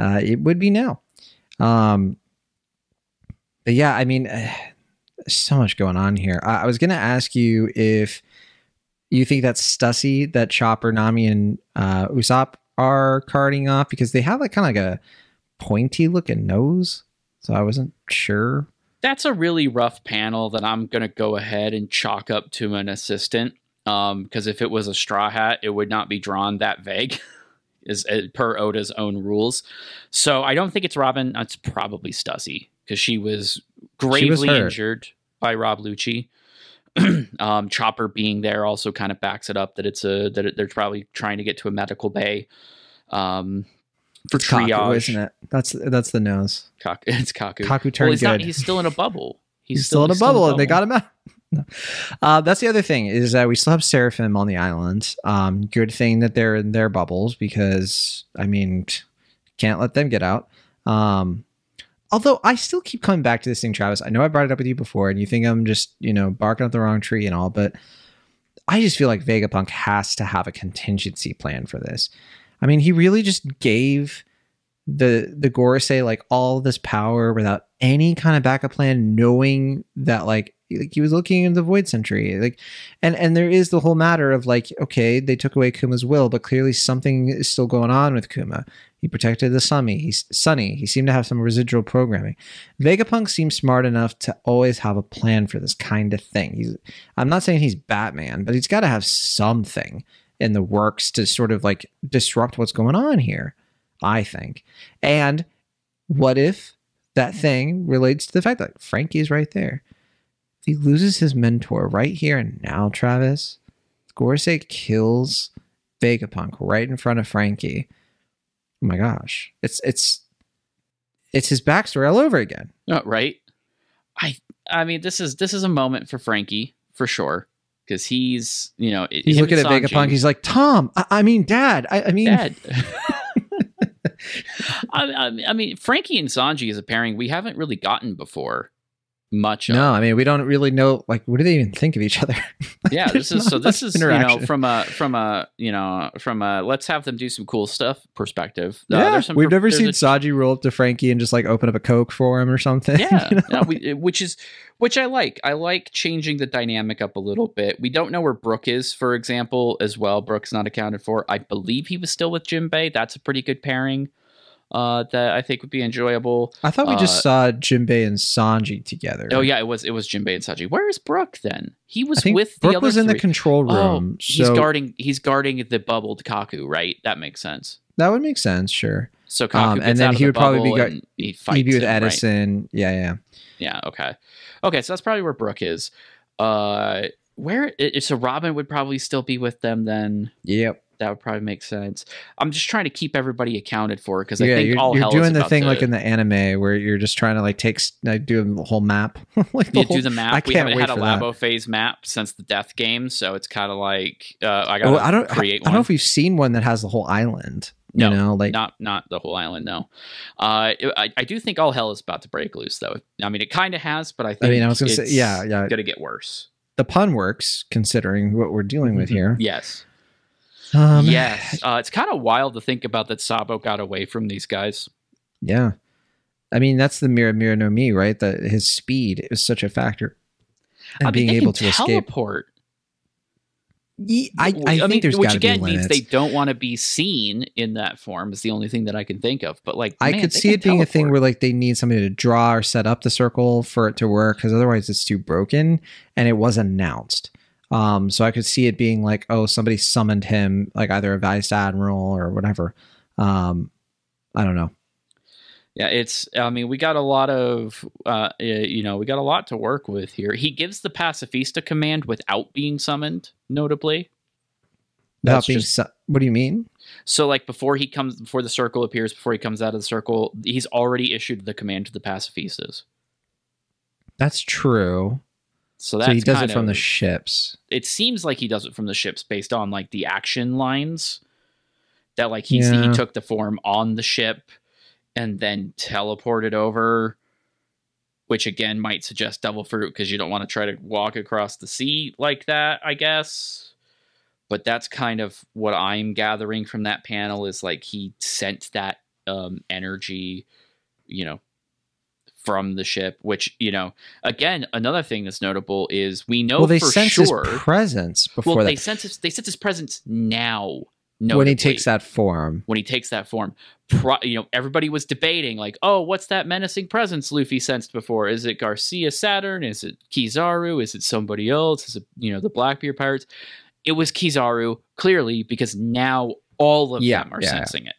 Uh, it would be now. Um, but yeah, I mean, uh, so much going on here. I, I was going to ask you if. You think that's Stussy that Chopper, Nami, and uh, Usopp are carting off because they have like kind of like a pointy looking nose. So I wasn't sure. That's a really rough panel that I'm going to go ahead and chalk up to an assistant. Um, because if it was a straw hat, it would not be drawn that vague is per Oda's own rules. So I don't think it's Robin. It's probably Stussy because she was gravely she was injured by Rob Lucci. um, Chopper being there also kind of backs it up that it's a that it, they're probably trying to get to a medical bay um, for it's triage, Kaku, isn't it? That's that's the nose. Kaku, it's Kaku. Kaku turned well, he's good. Not, he's still in a bubble. He's, he's still, still in a still bubble. And they got him out. No. Uh, that's the other thing is that we still have Seraphim on the island. Um, good thing that they're in their bubbles because I mean can't let them get out. Um, Although I still keep coming back to this thing, Travis. I know I brought it up with you before, and you think I'm just, you know, barking up the wrong tree and all, but I just feel like Vegapunk has to have a contingency plan for this. I mean, he really just gave the the Gorosei like all this power without any kind of backup plan, knowing that like like he was looking into the Void Century, like, and and there is the whole matter of like, okay, they took away Kuma's will, but clearly something is still going on with Kuma. He protected the Sunny. He's Sunny. He seemed to have some residual programming. Vegapunk seems smart enough to always have a plan for this kind of thing. He's, I'm not saying he's Batman, but he's got to have something in the works to sort of like disrupt what's going on here, I think. And what if that thing relates to the fact that Franky's right there? He loses his mentor right here and now, Travis. Gorosei kills Vegapunk right in front of Franky. Oh my gosh. It's it's it's his backstory all over again. Oh, right. I I mean this is this is a moment for Franky for sure. Because he's you know, he's looking at Vegapunk, he's like, Tom, I, I mean Dad, I, I mean Dad. I, I mean, Franky and Sanji is a pairing we haven't really gotten before much. No, of. I mean, we don't really know, like, what do they even think of each other? Like, yeah, this is, so this is, you know, from a, from a, you know, from a, let's have them do some cool stuff perspective. Uh, yeah, some we've per- never seen a, Sanji roll up to Franky and just like open up a Coke for him or something. Yeah, you know? no, we, which is, which I like. I like changing the dynamic up a little bit. We don't know where Brook is, for example, as well. Brook's not accounted for. I believe he was still with Jinbei. That's a pretty good pairing. Uh, that I think would be enjoyable. I thought we uh, just saw Jinbei and Sanji together. Oh yeah, it was it was Jinbei and Sanji. Where is Brook then? He was with Brook the other was in three. The control room. Oh, so he's guarding. He's guarding the bubbled Kaku, right? That makes sense. That would make sense, sure. So Kaku um, and then out of he the would probably be guard- he'd, he'd be with him, Edison. Right? Yeah, yeah, yeah. Okay, okay. So that's probably where Brook is. Uh, where so Robin would probably still be with them then. Yep. That would probably make sense. I'm just trying to keep everybody accounted for because I yeah, think you're, all you're hell doing is the about thing to, like in the anime where you're just trying to like take like do the whole map. like the you whole, do the map. I we can't haven't wait had for a Labo that. Phase map since the death game, so it's kind of like uh, I gotta well, I don't, create. I, one. I don't know if we've seen one that has the whole island. No, you know, like not not the whole island. No, uh, it, I I do think all hell is about to break loose though. I mean, it kind of has, but I think I mean I was gonna it's say yeah yeah gonna get worse. The pun works considering what we're dealing with mm-hmm. here. Yes. Um, yes, uh, it's kind of wild to think about that Sabo got away from these guys. Yeah, I mean that's the Mira Mira no Mi, right? That his speed is such a factor, and I mean, being able to teleport. Escape. Yeah, I, I, I think mean, there's which again be means they don't want to be seen in that form is the only thing that I can think of. But like, I man, could see it being teleport. A thing where like they need somebody to draw or set up the circle for it to work because otherwise it's too broken, and it was announced. Um, so I could see it being like, oh, somebody summoned him, like either a Vice Admiral or whatever. Um, I don't know. Yeah, it's, I mean, we got a lot of, uh, you know, we got a lot to work with here. He gives the Pacifista command without being summoned, notably. Without being just, su- what do you mean? So like before he comes, before the circle appears, before he comes out of the circle, he's already issued the command to the Pacifistas. That's true. So, so he does it from of, the ships. It seems like he does it from the ships based on like the action lines that like he's, yeah. he took the form on the ship and then teleported over, which again might suggest double fruit because you don't want to try to walk across the sea like that, I guess. But that's kind of what I'm gathering from that panel is like he sent that um, energy, you know, from the ship, which, you know, again, another thing that's notable is we know well, they for sense sure his presence before well, that. They sense his, they sense his presence now. Notably, when he takes that form, when he takes that form, Pro, you know, everybody was debating like, oh, what's that menacing presence Luffy sensed before? Is it Jaygarcia Saturn? Is it Kizaru? Is it somebody else? Is it, you know, the Blackbeard pirates? It was Kizaru clearly, because now all of yeah, them are yeah, sensing yeah. it.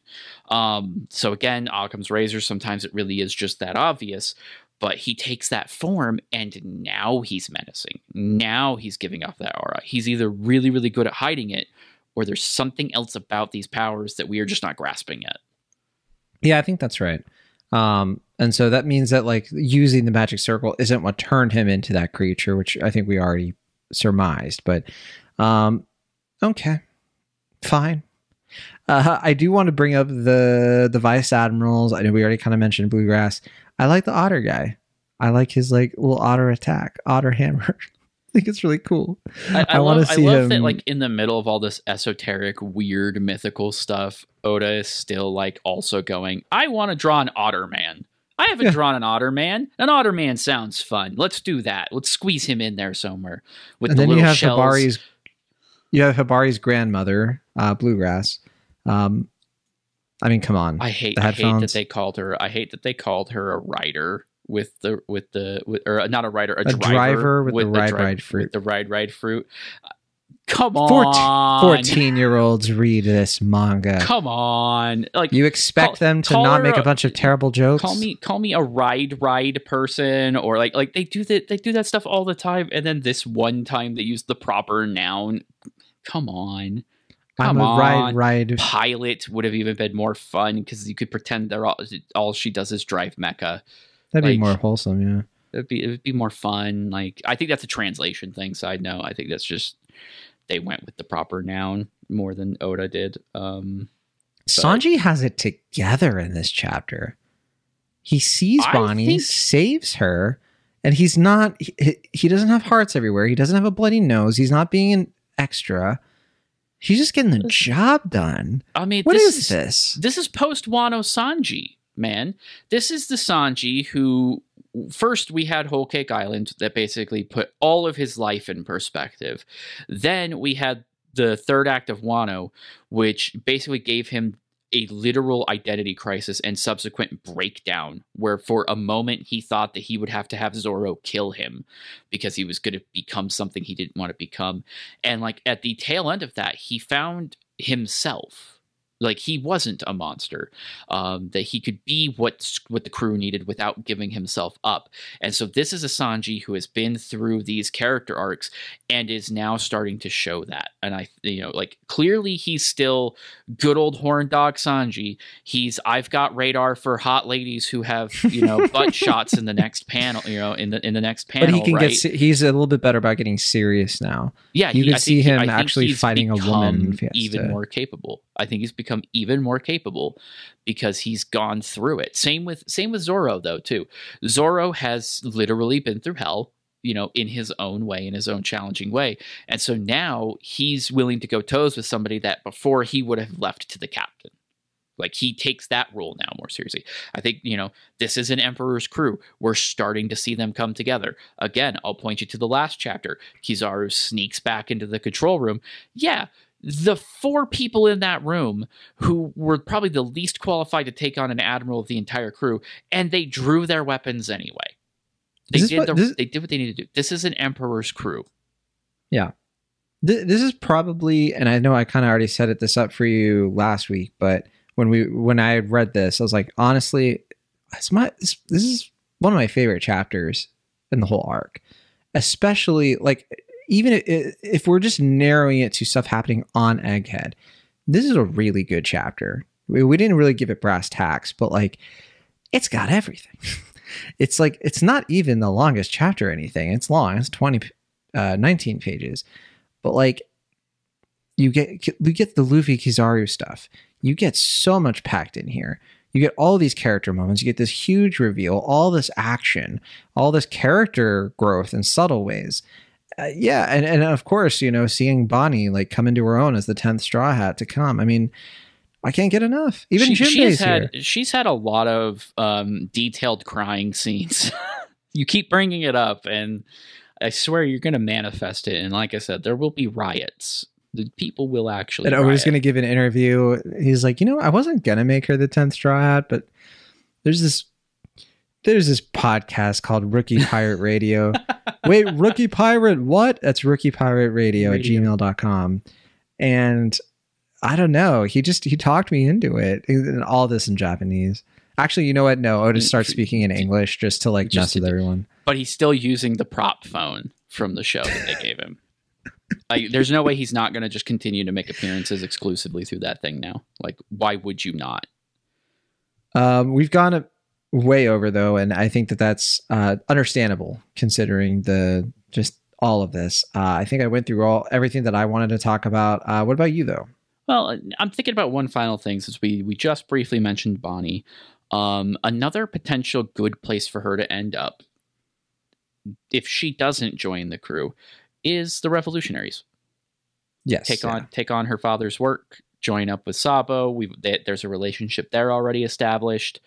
Um, so again, Occam's razor, sometimes it really is just that obvious, but he takes that form and now he's menacing. Now he's giving off that aura. He's either really, really good at hiding it or there's something else about these powers that we are just not grasping yet. Yeah, I think that's right. Um, and so that means that like using the magic circle isn't what turned him into that creature, which I think we already surmised, but, um, okay, fine. Uh, I do want to bring up the the Vice Admirals. I know we already kind of mentioned Bluegrass. I like the otter guy. I like his like little otter attack, otter hammer. I think it's really cool. I, I, I want to see I love him. That like in the middle of all this esoteric, weird, mythical stuff, Oda is still like also going, I want to draw an otter man. I haven't yeah. drawn an otter man. An otter man sounds fun. Let's do that. Let's squeeze him in there somewhere with and the then little you have shells. Hibari's, you have Hibari's grandmother, uh, Bluegrass. Um, I mean, come on. I hate, I hate that they called her. I hate that they called her a rider with the with the with, or not a rider, a, a driver, driver with, with the ride dri- ride fruit. With the ride ride fruit. Uh, come on, fourteen year olds read this manga. Come on, like you expect call, them to not make a, a bunch of terrible jokes. Call me, call me a ride ride person, or like like they do that they do that stuff all the time. And then this one time they used the proper noun. Come on. Come I'm a on, ride, ride. Pilot would have even been more fun because you could pretend they're all, all she does is drive mecha. That'd like, be more wholesome, yeah. It'd be it'd be more fun. Like I think that's a translation thing. Side note, I think that's just they went with the proper noun more than Oda did. Um, So. Sanji has it together in this chapter. He sees Bonney, think... saves her, and he's not, he, he doesn't have hearts everywhere. He doesn't have a bloody nose. He's not being an extra. He's just getting the job done. I mean, what this is, is this? This is post-Wano Sanji, man. This is the Sanji who, first we had Whole Cake Island that basically put all of his life in perspective. Then we had the third act of Wano, which basically gave him a literal identity crisis and subsequent breakdown, where for a moment he thought that he would have to have Zoro kill him because he was going to become something he didn't want to become. And like at the tail end of that, he found himself, like he wasn't a monster, um, that he could be what, what the crew needed without giving himself up. And so this is a Sanji who has been through these character arcs and is now starting to show that. And I, you know, like clearly he's still good old horn dog Sanji. He's I've got radar for hot ladies who have, you know, butt shots in the next panel, you know, in the in the next panel. But he can right? get he's a little bit better about getting serious now. Yeah, you he, can I see think, him actually fighting a woman. Even to. more capable. I think he's become even more capable because he's gone through it. Same with same with Zoro though too. Zoro has literally been through hell, you know, in his own way, in his own challenging way. And so now he's willing to go toes with somebody that before he would have left to the captain. Like he takes that role now more seriously. I think, you know, this is an Emperor's crew. We're starting to see them come together. Again, I'll point you to the last chapter. Kizaru sneaks back into the control room. Yeah, the four people in that room who were probably the least qualified to take on an admiral of the entire crew, and they drew their weapons anyway. They did, what, the, this, they did what they needed to do. This is an Emperor's crew. Yeah. Th this is probably, and I know I kind of already set it this up for you last week, but when we when I read this, I was like, honestly, it's my, it's, this is one of my favorite chapters in the whole arc. Especially, like, even if, if we're just narrowing it to stuff happening on Egghead, this is a really good chapter. We, we didn't really give it brass tacks, but, like, it's got everything. It's like, it's not even the longest chapter or anything. It's long. It's twenty, uh, nineteen pages. But like you get, we get the Luffy Kizaru stuff. You get so much packed in here. You get all these character moments. You get this huge reveal, all this action, all this character growth in subtle ways. Uh, yeah. And, and of course, you know, seeing Bonney like come into her own as the tenth straw hat to come. I mean, I can't get enough. Even she, she's had here. she's had a lot of um, detailed crying scenes. You keep bringing it up, and I swear you're going to manifest it. And like I said, there will be riots. The people will actually. And I was going to give an interview. He's like, you know, I wasn't going to make her the tenth straw hat, but there's this there's this podcast called Rookie Pirate Radio. Wait, Rookie Pirate? What? That's Rookie Pirate Radio, Radio. at gmail dot com, and. I don't know. He just, he talked me into it. And all this in Japanese. Actually, you know what? No, Oda starts speaking in English just to like just mess with everyone. But he's still using the prop phone from the show that they gave him. Like, there's no way he's not going to just continue to make appearances exclusively through that thing now. Like, why would you not? Um, we've gone a, way over though. And I think that that's uh, understandable considering the, just all of this. Uh, I think I went through all, everything that I wanted to talk about. Uh, what about you though? Well, I'm thinking about one final thing since we, we just briefly mentioned Bonney. Um, another potential good place for her to end up, if she doesn't join the crew, is the Revolutionaries. Yes. Take yeah. on take on her father's work, join up with Sabo. We, they, there's a relationship there already established.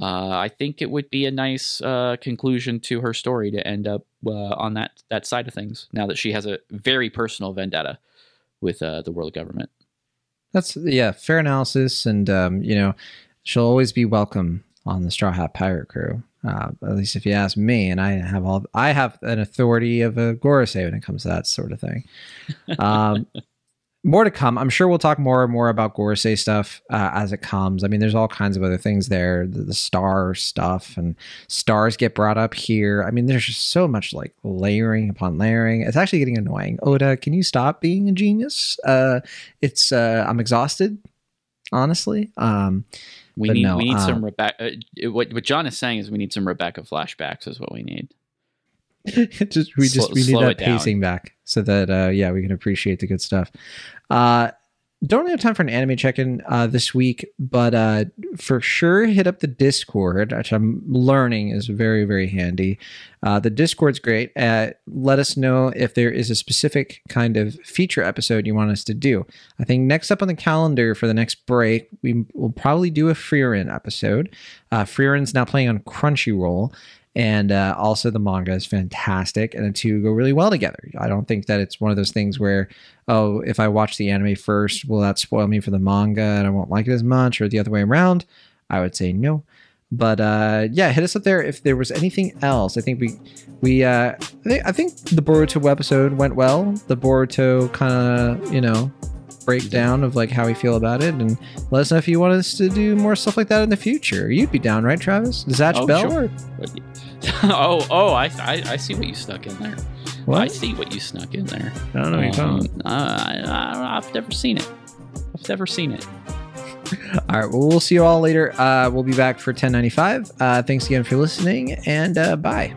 Uh, I think it would be a nice uh, conclusion to her story to end up uh, on that, that side of things, now that she has a very personal vendetta with uh, the world government. That's, yeah, fair analysis. And, um, you know, she'll always be welcome on the Straw Hat Pirate Crew, uh, at least if you ask me. And I have all, I have an authority of a Gorosei when it comes to that sort of thing. Um, more to come. I'm sure we'll talk more and more about Gorosei stuff uh, as it comes. I mean, there's all kinds of other things there. The, the star stuff and stars get brought up here. I mean, there's just so much like layering upon layering. It's actually getting annoying. Oda, can you stop being a genius? Uh, it's uh, I'm exhausted, honestly. Um, we need no, we need um, some Rebecca. Uh, what what John is saying is we need some Rebecca flashbacks is what we need. just we slow, just we need that pacing down. back so that uh yeah we can appreciate the good stuff. Uh don't really have time for an anime check-in uh, this week, but uh, for sure hit up the Discord, which I'm learning is very, very handy. Uh, the Discord's great. Uh, let us know if there is a specific kind of feature episode you want us to do. I think next up on the calendar for the next break, we will probably do a Frieren episode. Uh, Frieren's now playing on Crunchyroll. And uh, also the manga is fantastic, and the two go really well together. I don't think that it's one of those things where, oh, if I watch the anime first, will that spoil me for the manga and I won't like it as much, or the other way around? I would say no. But uh, yeah, hit us up there if there was anything else. I think we, we, uh, I think, I think the Boruto episode went well. The Boruto kind of, you know, breakdown of like how we feel about it, and let us know if you want us to do more stuff like that in the future. You'd be down, right, Travis? Zatch oh, Bell? Sure. oh, oh, I, I, I see what you stuck in there. What? I see what you snuck in there. I don't know what um, you're talking about. I, I, I've never seen it. I've never seen it. All right. Well, we'll see you all later. Uh, we'll be back for ten ninety-five. Uh, thanks again for listening, and uh, bye.